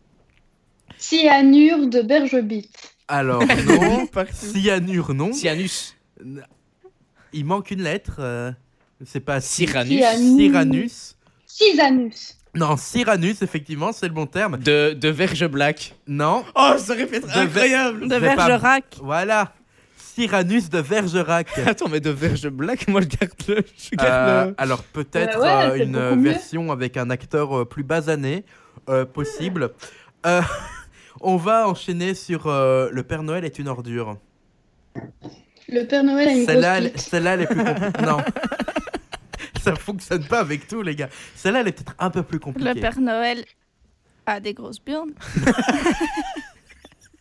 Cyanure de Bergebite. Alors non, cyanure non. Cyanus. Il manque une lettre. Euh... C'est pas Cyranus. Cyranus. Cyranus. Non, Cyranus, effectivement, c'est le bon terme. De, de Verge Black. Non. Oh, ça répète incroyable. De Vergerac. Pas... Voilà. Cyranus de Vergerac. Attends, mais de Verge Black, moi, je garde le... Je garde euh, le... Alors, peut-être euh, ouais, euh, une version avec un acteur euh, plus basané euh, possible. Euh, on va enchaîner sur euh, Le Père Noël est une ordure. Le Père Noël a une celle-là, grosse bite. Celle-là, elle est plus compliquée. Non. Ça fonctionne pas avec tout, les gars. Celle-là, elle est peut-être un peu plus compliquée. Le Père Noël a des grosses burnes.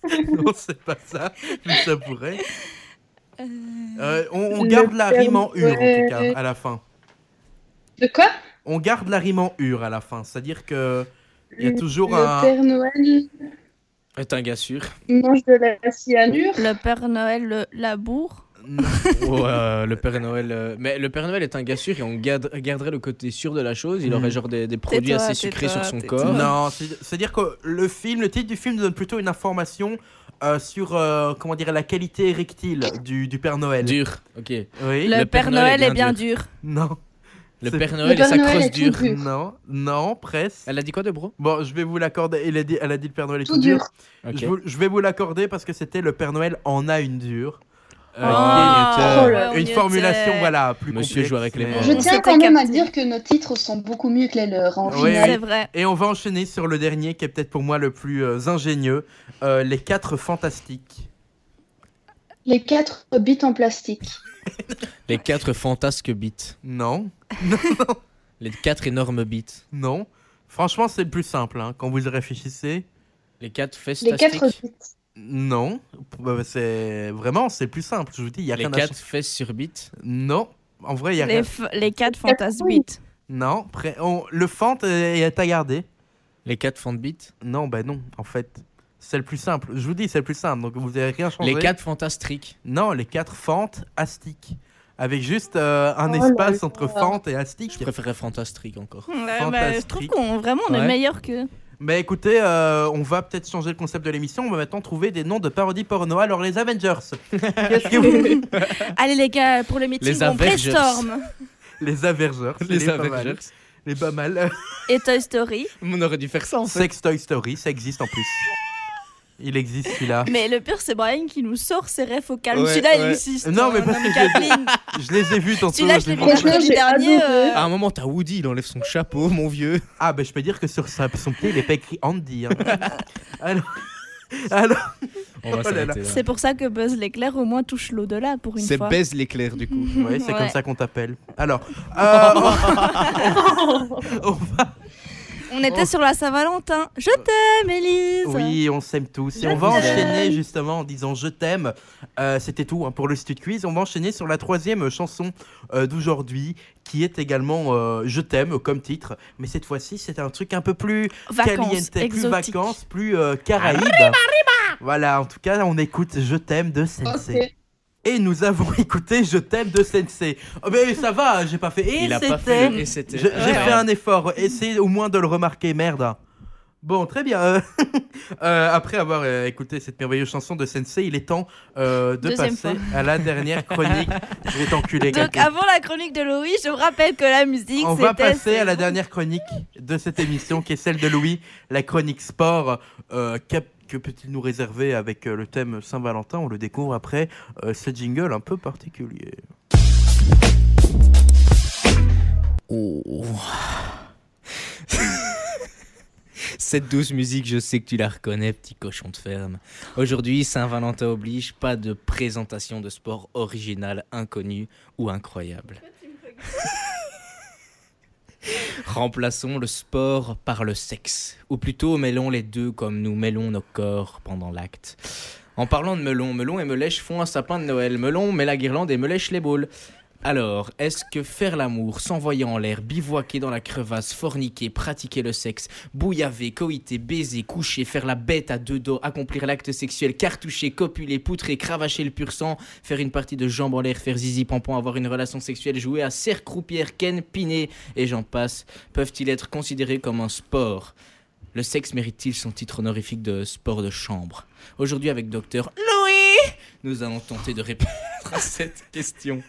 Non, c'est pas ça, mais ça pourrait. Euh... Euh, on on garde la rime en ur, en tout cas, à la fin. De quoi ? On garde la rime en ur à la fin, c'est-à-dire que il y a toujours le un... Le Père Noël... est un gars sûr. Il mange de la cyanure. Le Père Noël le, la bourre. Oh, euh, le Père Noël euh... mais le Père Noël est un gars sûr et on garde, garderait le côté sûr de la chose. Il aurait genre des, des produits t'es assez toi, sucrés toi, sur son corps toi. Non, c'est, c'est à dire que le film, le titre du film nous donne plutôt une information euh, sur euh, comment dire, la qualité érectile du, du Père Noël dur. Ok, oui. le, le Père, Père Noël, Noël est bien dur, dur. Non. Le Père Noël, le Père Noël, Noël est sa crosse dure. Dur. Non, non, presque. Elle a dit quoi de bro ? Bon, je vais vous l'accorder. Elle a dit, elle a dit le Père Noël est tout, tout dur. dur. Okay. Je, vous, je vais vous l'accorder parce que c'était le Père Noël en a une dure. Euh, oh, une, euh, oh, une formulation, était... voilà, plus Monsieur complexe. Joue avec les mains. Je tiens quand même à dire que nos titres sont beaucoup mieux que les leurs. En oui, c'est vrai. Et on va enchaîner sur le dernier qui est peut-être pour moi le plus euh, ingénieux, euh, les quatre fantastiques. Les quatre bits en plastique. Les quatre fantasques bits. Non. Non, non. Les quatre énormes bits. Non. Franchement, c'est le plus simple, hein, quand vous y réfléchissez. Les quatre festastiques. Les quatre bits. Non. C'est... Vraiment, c'est le plus simple. Je vous dis, il n'y a les rien à... Les quatre fesses sur bits. Non. En vrai, il n'y a les rien. F... Les quatre fantasques bits. Non. Pré... On... Le fant est à garder. Les quatre fant bits. Non, bah non, en fait... C'est le plus simple. Je vous dis, c'est le plus simple. Donc, vous n'avez rien changé. Les quatre fantastiques. Non, les quatre fantastiques. Avec juste euh, un oh espace là, entre fant et astique. Je préférais fantastique encore. Ouais, fantastique. Bah, je trouve qu'on vraiment, on ouais. est meilleur que... Mais écoutez, euh, on va peut-être changer le concept de l'émission. On va maintenant trouver des noms de parodies porno. Alors, les Avengers. Qu'est-ce que vous... Allez, les gars, pour le meeting, les on brainstorm. Les Avengers. Les, les Avengers. Les pas mal. Et Toy Story. On aurait dû faire ça, en fait. Sex Toy Story, ça existe en plus. Il existe celui-là. Mais le pire, c'est Brian qui nous sort ses refs au calme. Ouais, celui-là, ouais. il insiste. Non, mais parce que je les ai vus tantôt. Celui-là, je l'ai vu vendredi dernier. Euh... À un moment, t'as Woody, il enlève son chapeau, mon vieux. Ah, ben bah, je peux dire que sur sa... son pied, il n'est pas écrit Andy. Hein. Alors. Alors. On va oh là là. C'est pour ça que Buzz l'éclair, au moins, touche l'au-delà pour une c'est fois. C'est Buzz l'éclair, du coup. Ouais, c'est ouais. comme ça qu'on t'appelle. Alors. Euh... on va. On était oh. sur la Saint-Valentin. Je t'aime, Élise. Oui, on s'aime tous. Et on va enchaîner justement en disant je t'aime. Euh, c'était tout hein, pour le Stud Quiz. On va enchaîner sur la troisième chanson euh, d'aujourd'hui qui est également euh, je t'aime comme titre. Mais cette fois-ci, c'est un truc un peu plus vacances, caliente, exotique. Plus vacances, plus euh, Caraïbes. Arriba, arriba. Voilà, en tout cas, on écoute je t'aime de Sensei. Okay. Et nous avons écouté Je t'aime de Sensei. Oh, mais ça va, j'ai pas fait. Et, c'était... Pas fait le... et c'était. Je, ouais, j'ai ouais. fait un effort. Essayez au moins de le remarquer, merde. Bon, très bien. Euh, euh, après avoir euh, écouté cette merveilleuse chanson de Sensei, il est temps euh, de Deuxième passer fois. à la dernière chronique. Je vais t'enculer. Donc, gâteau. Avant la chronique de Louis, je vous rappelle que la musique, on c'était... On va passer à la dernière chronique de cette émission, qui est celle de Louis, la chronique sport euh, cap. Que peut-il nous réserver avec le thème Saint-Valentin ? On le découvre après euh, ce jingle un peu particulier. Oh. cette douce musique, je sais que tu la reconnais, petit cochon de ferme. Aujourd'hui, Saint-Valentin oblige, pas de présentation de sport original, inconnu ou incroyable. Remplaçons le sport par le sexe, ou plutôt mêlons les deux comme nous mêlons nos corps pendant l'acte. En parlant de melon, melon et melèche font un sapin de Noël, melon met la guirlande et melèche les boules. Alors, est-ce que faire l'amour, s'envoyer en l'air, bivouaquer dans la crevasse, forniquer, pratiquer le sexe, bouillaver, coïter, baiser, coucher, faire la bête à deux dos, accomplir l'acte sexuel, cartoucher, copuler, poutrer, cravacher le pur sang, faire une partie de jambes en l'air, faire zizi, pampon, avoir une relation sexuelle, jouer à serre, croupière, ken, piner, et j'en passe, peuvent-ils être considérés comme un sport ? Le sexe mérite-t-il son titre honorifique de sport de chambre ? Aujourd'hui, avec Docteur Louis, nous allons tenter de répondre à cette question.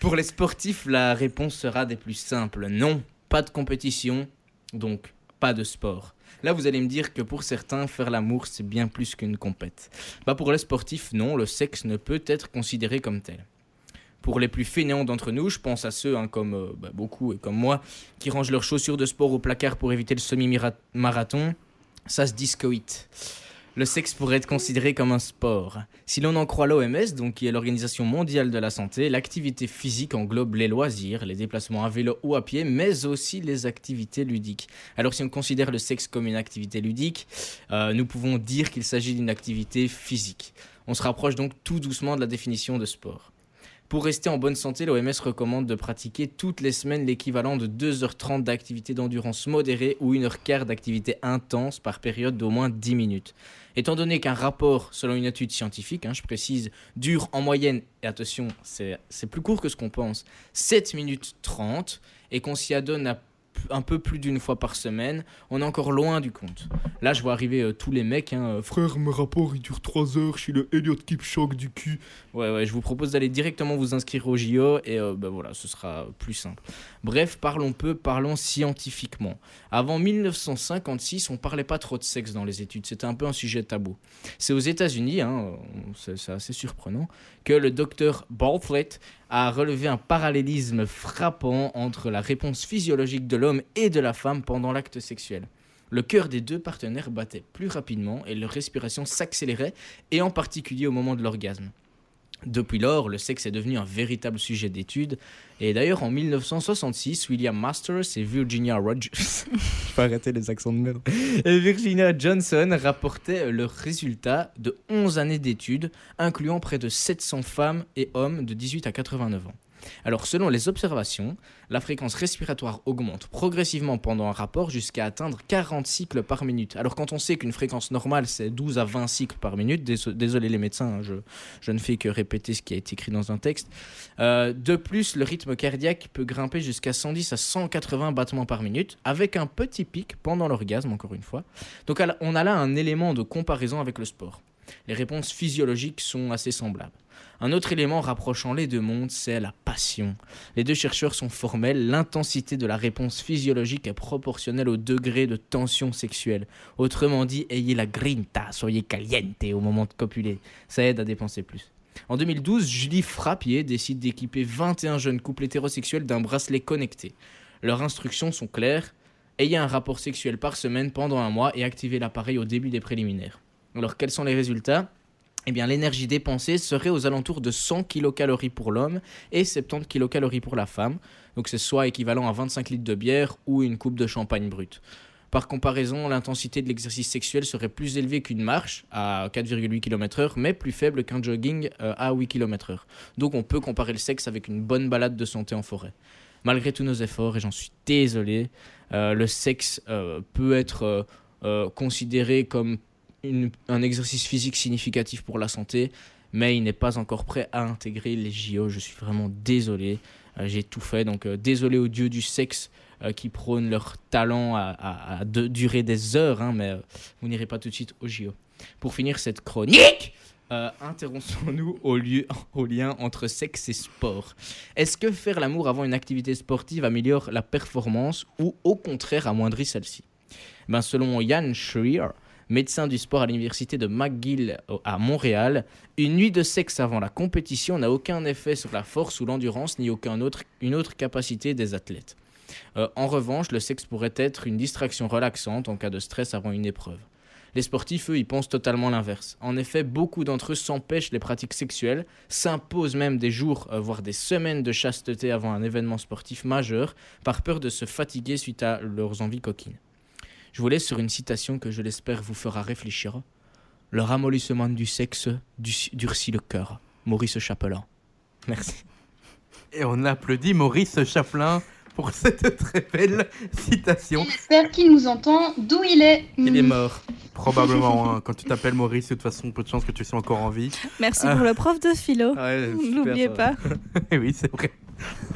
Pour les sportifs, la réponse sera des plus simples. Non, pas de compétition, donc pas de sport. Là, vous allez me dire que pour certains, faire l'amour, c'est bien plus qu'une compète. Bah, pour les sportifs, non, le sexe ne peut être considéré comme tel. Pour les plus fainéants d'entre nous, je pense à ceux, hein, comme euh, bah, beaucoup et comme moi, qui rangent leurs chaussures de sport au placard pour éviter le semi-marathon, ça se discoïte. Le sexe pourrait être considéré comme un sport. Si l'on en croit l'O M S, donc qui est l'Organisation mondiale de la santé, l'activité physique englobe les loisirs, les déplacements à vélo ou à pied, mais aussi les activités ludiques. Alors si on considère le sexe comme une activité ludique, euh, nous pouvons dire qu'il s'agit d'une activité physique. On se rapproche donc tout doucement de la définition de sport. Pour rester en bonne santé, l'O M S recommande de pratiquer toutes les semaines l'équivalent de deux heures trente d'activité d'endurance modérée ou une heure quinze d'activité intense par période d'au moins dix minutes. Étant donné qu'un rapport, selon une étude scientifique, hein, je précise, dure en moyenne, et attention, c'est, c'est plus court que ce qu'on pense, sept minutes trente, et qu'on s'y adonne à un peu plus d'une fois par semaine, on est encore loin du compte. Là, je vois arriver euh, tous les mecs. Hein, euh, Frère, mes rapports, ils durent trois heures, je suis le Elliot Kipchoge du cul. Ouais, ouais, je vous propose d'aller directement vous inscrire au J O et euh, bah, voilà, ce sera plus simple. Bref, parlons peu, parlons scientifiquement. Avant dix-neuf cent cinquante-six, on parlait pas trop de sexe dans les études, c'était un peu un sujet tabou. C'est aux États-Unis, hein, c'est, c'est assez surprenant, que le docteur Balflet a relevé un parallélisme frappant entre la réponse physiologique de l'homme et de la femme pendant l'acte sexuel. Le cœur des deux partenaires battait plus rapidement et leur respiration s'accélérait, et en particulier au moment de l'orgasme. Depuis lors, le sexe est devenu un véritable sujet d'étude, et d'ailleurs en dix-neuf cent soixante-six, William Masters et Virginia Rogers... Je peux arrêter les accents de merde. Et Virginia Johnson rapportaient leurs résultats de onze années d'études, incluant près de sept cents femmes et hommes de dix-huit à quatre-vingt-neuf ans. Alors, selon les observations, la fréquence respiratoire augmente progressivement pendant un rapport jusqu'à atteindre quarante cycles par minute. Alors, quand on sait qu'une fréquence normale, c'est douze à vingt cycles par minute, désolé les médecins, je, je ne fais que répéter ce qui a été écrit dans un texte. Euh, de plus, le rythme cardiaque peut grimper jusqu'à cent dix à cent quatre-vingts battements par minute, avec un petit pic pendant l'orgasme, encore une fois. Donc, on a là un élément de comparaison avec le sport. Les réponses physiologiques sont assez semblables. Un autre élément rapprochant les deux mondes, c'est la passion. Les deux chercheurs sont formels, l'intensité de la réponse physiologique est proportionnelle au degré de tension sexuelle. Autrement dit, ayez la grinta, soyez caliente au moment de copuler, ça aide à dépenser plus. En deux mille douze, Julie Frappier décide d'équiper vingt et un jeunes couples hétérosexuels d'un bracelet connecté. Leurs instructions sont claires, ayez un rapport sexuel par semaine pendant un mois et activez l'appareil au début des préliminaires. Alors, quels sont les résultats ? Eh bien, l'énergie dépensée serait aux alentours de cent kilocalories pour l'homme et soixante-dix kilocalories pour la femme. Donc, c'est soit équivalent à vingt-cinq litres de bière ou une coupe de champagne brute. Par comparaison, l'intensité de l'exercice sexuel serait plus élevée qu'une marche à quatre virgule huit kilomètres heure, mais plus faible qu'un jogging à huit kilomètres heure. Donc, on peut comparer le sexe avec une bonne balade de santé en forêt. Malgré tous nos efforts, et j'en suis désolé, euh, le sexe euh, peut être euh, euh, considéré comme Une, un exercice physique significatif pour la santé, mais il n'est pas encore prêt à intégrer les J O. Je suis vraiment désolé, euh, j'ai tout fait, donc euh, désolé aux dieux du sexe euh, qui prônent leur talent à, à, à de, durer des heures, hein, mais euh, vous n'irez pas tout de suite aux J O. Pour finir cette chronique, euh, interrogeons-nous au, lieu, au lien entre sexe et sport. Est-ce que faire l'amour avant une activité sportive améliore la performance ou au contraire amoindrit celle-ci ? Ben, selon Yann Schreier, médecin du sport à l'université de McGill à Montréal, une nuit de sexe avant la compétition n'a aucun effet sur la force ou l'endurance, ni aucun autre, une autre capacité des athlètes. Euh, en revanche, le sexe pourrait être une distraction relaxante en cas de stress avant une épreuve. Les sportifs, eux, ils pensent totalement l'inverse. En effet, beaucoup d'entre eux s'empêchent les pratiques sexuelles, s'imposent même des jours, euh, voire des semaines de chasteté avant un événement sportif majeur, par peur de se fatiguer suite à leurs envies coquines. Je vous laisse sur une citation que, je l'espère, vous fera réfléchir. « Le ramollissement du sexe durcit le cœur. » Maurice Chapelain. Merci. Et on applaudit Maurice Chapelain pour cette très belle citation. J'espère qu'il nous entend. D'où il est ? Il est mort. Probablement. Hein. Quand tu t'appelles Maurice, de toute façon, peu de chance que tu sois encore en vie. Merci euh... pour le prof de philo. Ouais, n'oubliez pas. Et oui, c'est vrai.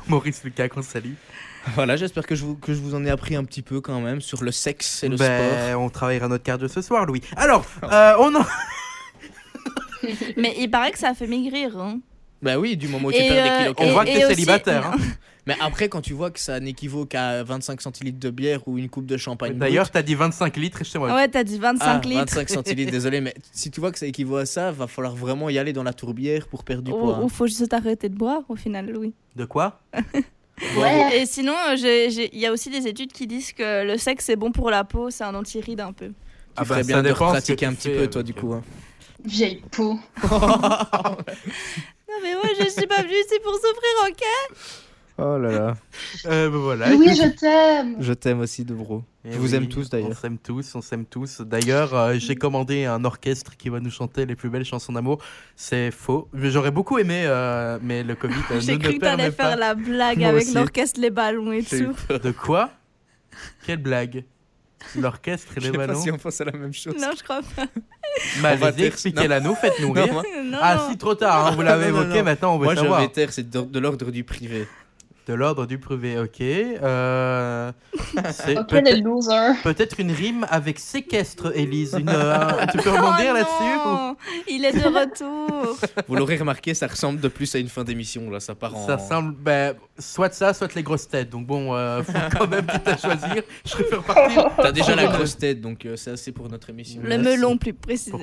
Maurice Lucas, qu'on salue. Voilà, j'espère que je, vous, que je vous en ai appris un petit peu quand même sur le sexe et le ben, sport. On travaillera notre cardio ce soir, Louis. Alors, oh. euh, on en... Mais il paraît que ça a fait maigrir. Hein. Bah oui, du moment où tu perds euh, des kilos. On et, voit que t'es aussi... célibataire. Hein. Mais après, quand tu vois que ça n'équivaut qu'à vingt-cinq centilitres de bière ou une coupe de champagne. D'ailleurs, t'as dit vingt-cinq litres et je sais pas. Ouais, t'as dit vingt-cinq litres. vingt-cinq centilitres, désolé, mais si tu vois que ça équivaut à ça, va falloir vraiment y aller dans la tourbière pour perdre du ou, poids. Ou hein. Faut juste arrêter de boire au final, Louis. De quoi? Ouais. Et sinon, il y a aussi des études qui disent que le sexe c'est bon pour la peau, c'est un anti-ride un peu. Ah tu bah, ferais bien de pratiquer un petit peu, toi, okay. Du coup. Hein. Vieille peau. Non mais ouais, je suis pas venue ici pour souffrir, ok ? Oh là là. Euh, ben voilà. Oui, je t'aime. Je t'aime aussi, Debro. Je oui, vous aime tous d'ailleurs. On s'aime tous, on s'aime tous. D'ailleurs, euh, j'ai commandé un orchestre qui va nous chanter les plus belles chansons d'amour. C'est faux. J'aurais beaucoup aimé, euh, mais le Covid euh, j'ai nous cru ne que t'allais pas. Faire la blague moi avec aussi. L'orchestre, les ballons et j'ai tout. De quoi ? Quelle blague ? L'orchestre et les ballons. Je sais pas si on pense à la même chose. Non, je crois pas. Bah, on allez expliquer l'anneau, faites nourrir. Non, non, ah non. Si, trop tard, hein, vous l'avez non, évoqué, non. Maintenant on veut moi, savoir. Moi je vais taire, c'est de, de l'ordre du privé. De l'ordre du privé, ok. Euh, c'est okay, peut-être, peut-être une rime avec séquestre, Élise. Une, euh, tu peux rebondir oh là-dessus ou... Il est de retour. Vous l'aurez remarqué, ça ressemble de plus à une fin d'émission. Là, ça part en... Ça ressemble, bah, soit ça, soit les grosses têtes. Donc bon, euh, faut quand même tout à choisir. Je préfère partir. T'as déjà la grosse tête, donc euh, c'est assez pour notre émission. Le merci. Melon, plus précisément.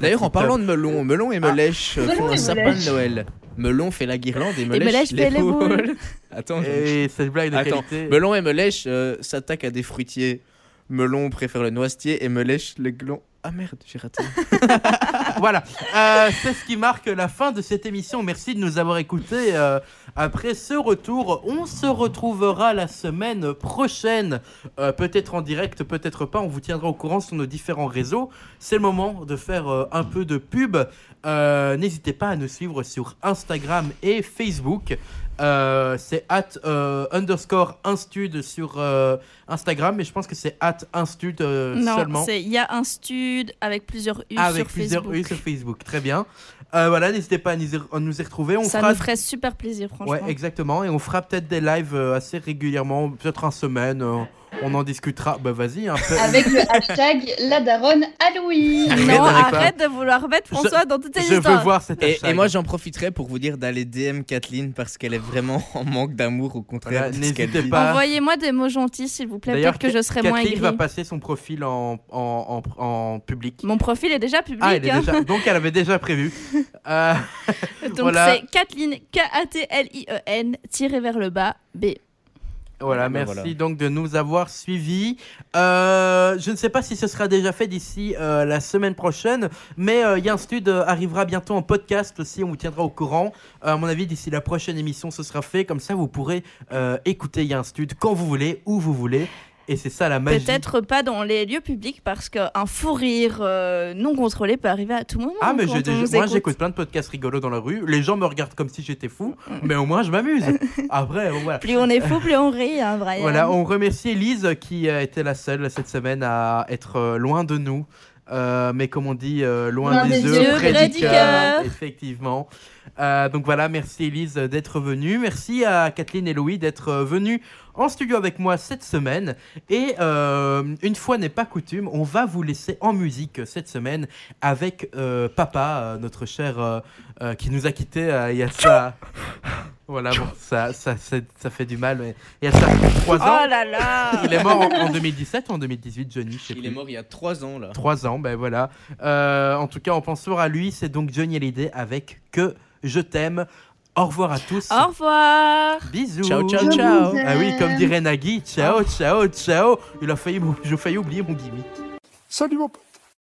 D'ailleurs, en parlant de melon, melon et melèche ah, font un sapin de Noël. Melon fait la guirlande et melèche les, les boules. boules. Attends, et cette blague de attends. Qualité. Melon et melèche euh, s'attaquent à des fruitiers. Melon préfère le noisetier et melèche le gland. Ah merde, j'ai raté. Voilà, euh, c'est ce qui marque la fin de cette émission. Merci de nous avoir écoutés. Euh, après ce retour, on se retrouvera la semaine prochaine. Euh, peut-être en direct, peut-être pas. On vous tiendra au courant sur nos différents réseaux. C'est le moment de faire euh, un peu de pub. Euh, n'hésitez pas à nous suivre sur Instagram et Facebook. Euh, c'est at euh, underscore instud sur euh, Instagram, mais je pense que c'est at instud euh, non, seulement. Non, c'est il y a instud avec plusieurs U avec sur plusieurs Facebook. Avec plusieurs U sur Facebook, très bien. Euh, voilà, n'hésitez pas à nous, à nous y retrouver. On ça fera... nous ferait super plaisir, franchement. Ouais, exactement. Et on fera peut-être des lives euh, assez régulièrement, peut-être en semaine. Euh, on en discutera. Bah vas-y. Hein, avec le hashtag la daronne à Louis. Non, arrête de vouloir mettre François je, dans toutes tes histoires. Je histoires. Veux voir cet hashtag. Et, et moi, j'en profiterai pour vous dire d'aller D M Kathleen parce qu'elle est vraiment en manque d'amour, au contraire. Voilà, n'hésitez pas. Envoyez-moi des mots gentils, s'il vous plaît, d'ailleurs, pour que je serai Kathleen moins aigrie. Kathleen va passer son profil en, en, en, en public. Mon profil est déjà public. Ah, il est hein. déjà... Donc, elle avait déjà prévu. euh, Donc voilà. C'est Kathleen K-A-T-L-I-E-N tiré vers le bas B. Voilà, merci voilà. Donc de nous avoir suivis. Euh, je ne sais pas si ce sera déjà fait d'ici euh, la semaine prochaine, mais euh, Yann Stud euh, arrivera bientôt en podcast aussi, on vous tiendra au courant. Euh, à mon avis, d'ici la prochaine émission, ce sera fait. Comme ça, vous pourrez euh, écouter Yann Stud quand vous voulez, où vous voulez. Et c'est ça la magie. Peut-être pas dans les lieux publics parce qu'un fou rire euh, non contrôlé peut arriver à tout moment. Ah, mais j'ai déjà... moi j'écoute plein de podcasts rigolos dans la rue. Les gens me regardent comme si j'étais fou, mais au moins je m'amuse. Après, voilà. Plus on est fou, plus on rit, hein, Brian. Voilà, on remercie Elise qui a été la seule cette semaine à être loin de nous. Euh, mais comme on dit, euh, loin, loin des, des yeux, prédicteur. Effectivement. Euh, donc voilà, merci Elise d'être venue. Merci à Kathleen et Louis d'être venus en studio avec moi cette semaine. Et euh, une fois n'est pas coutume, on va vous laisser en musique cette semaine avec euh, Papa, euh, notre cher euh, euh, qui nous a quittés euh, il y a ça. Voilà, bon, ça, ça, c'est, ça fait du mal. Mais... il y a ça trois ans. Oh là là. Il est mort en, en deux mille dix-sept ou en deux mille dix-huit, Johnny, je sais il plus. Est mort il y a trois ans là. trois ans, ben voilà. Euh, en tout cas, on pense fort à lui. C'est donc Johnny Hallyday avec Que je t'aime. Au revoir à tous. Au revoir. Bisous. Ciao, ciao, ciao. Ah oui, comme dirait Nagui, ciao, ciao, ciao. Il a failli, j'ai failli oublier mon gimmick. Salut mon pote.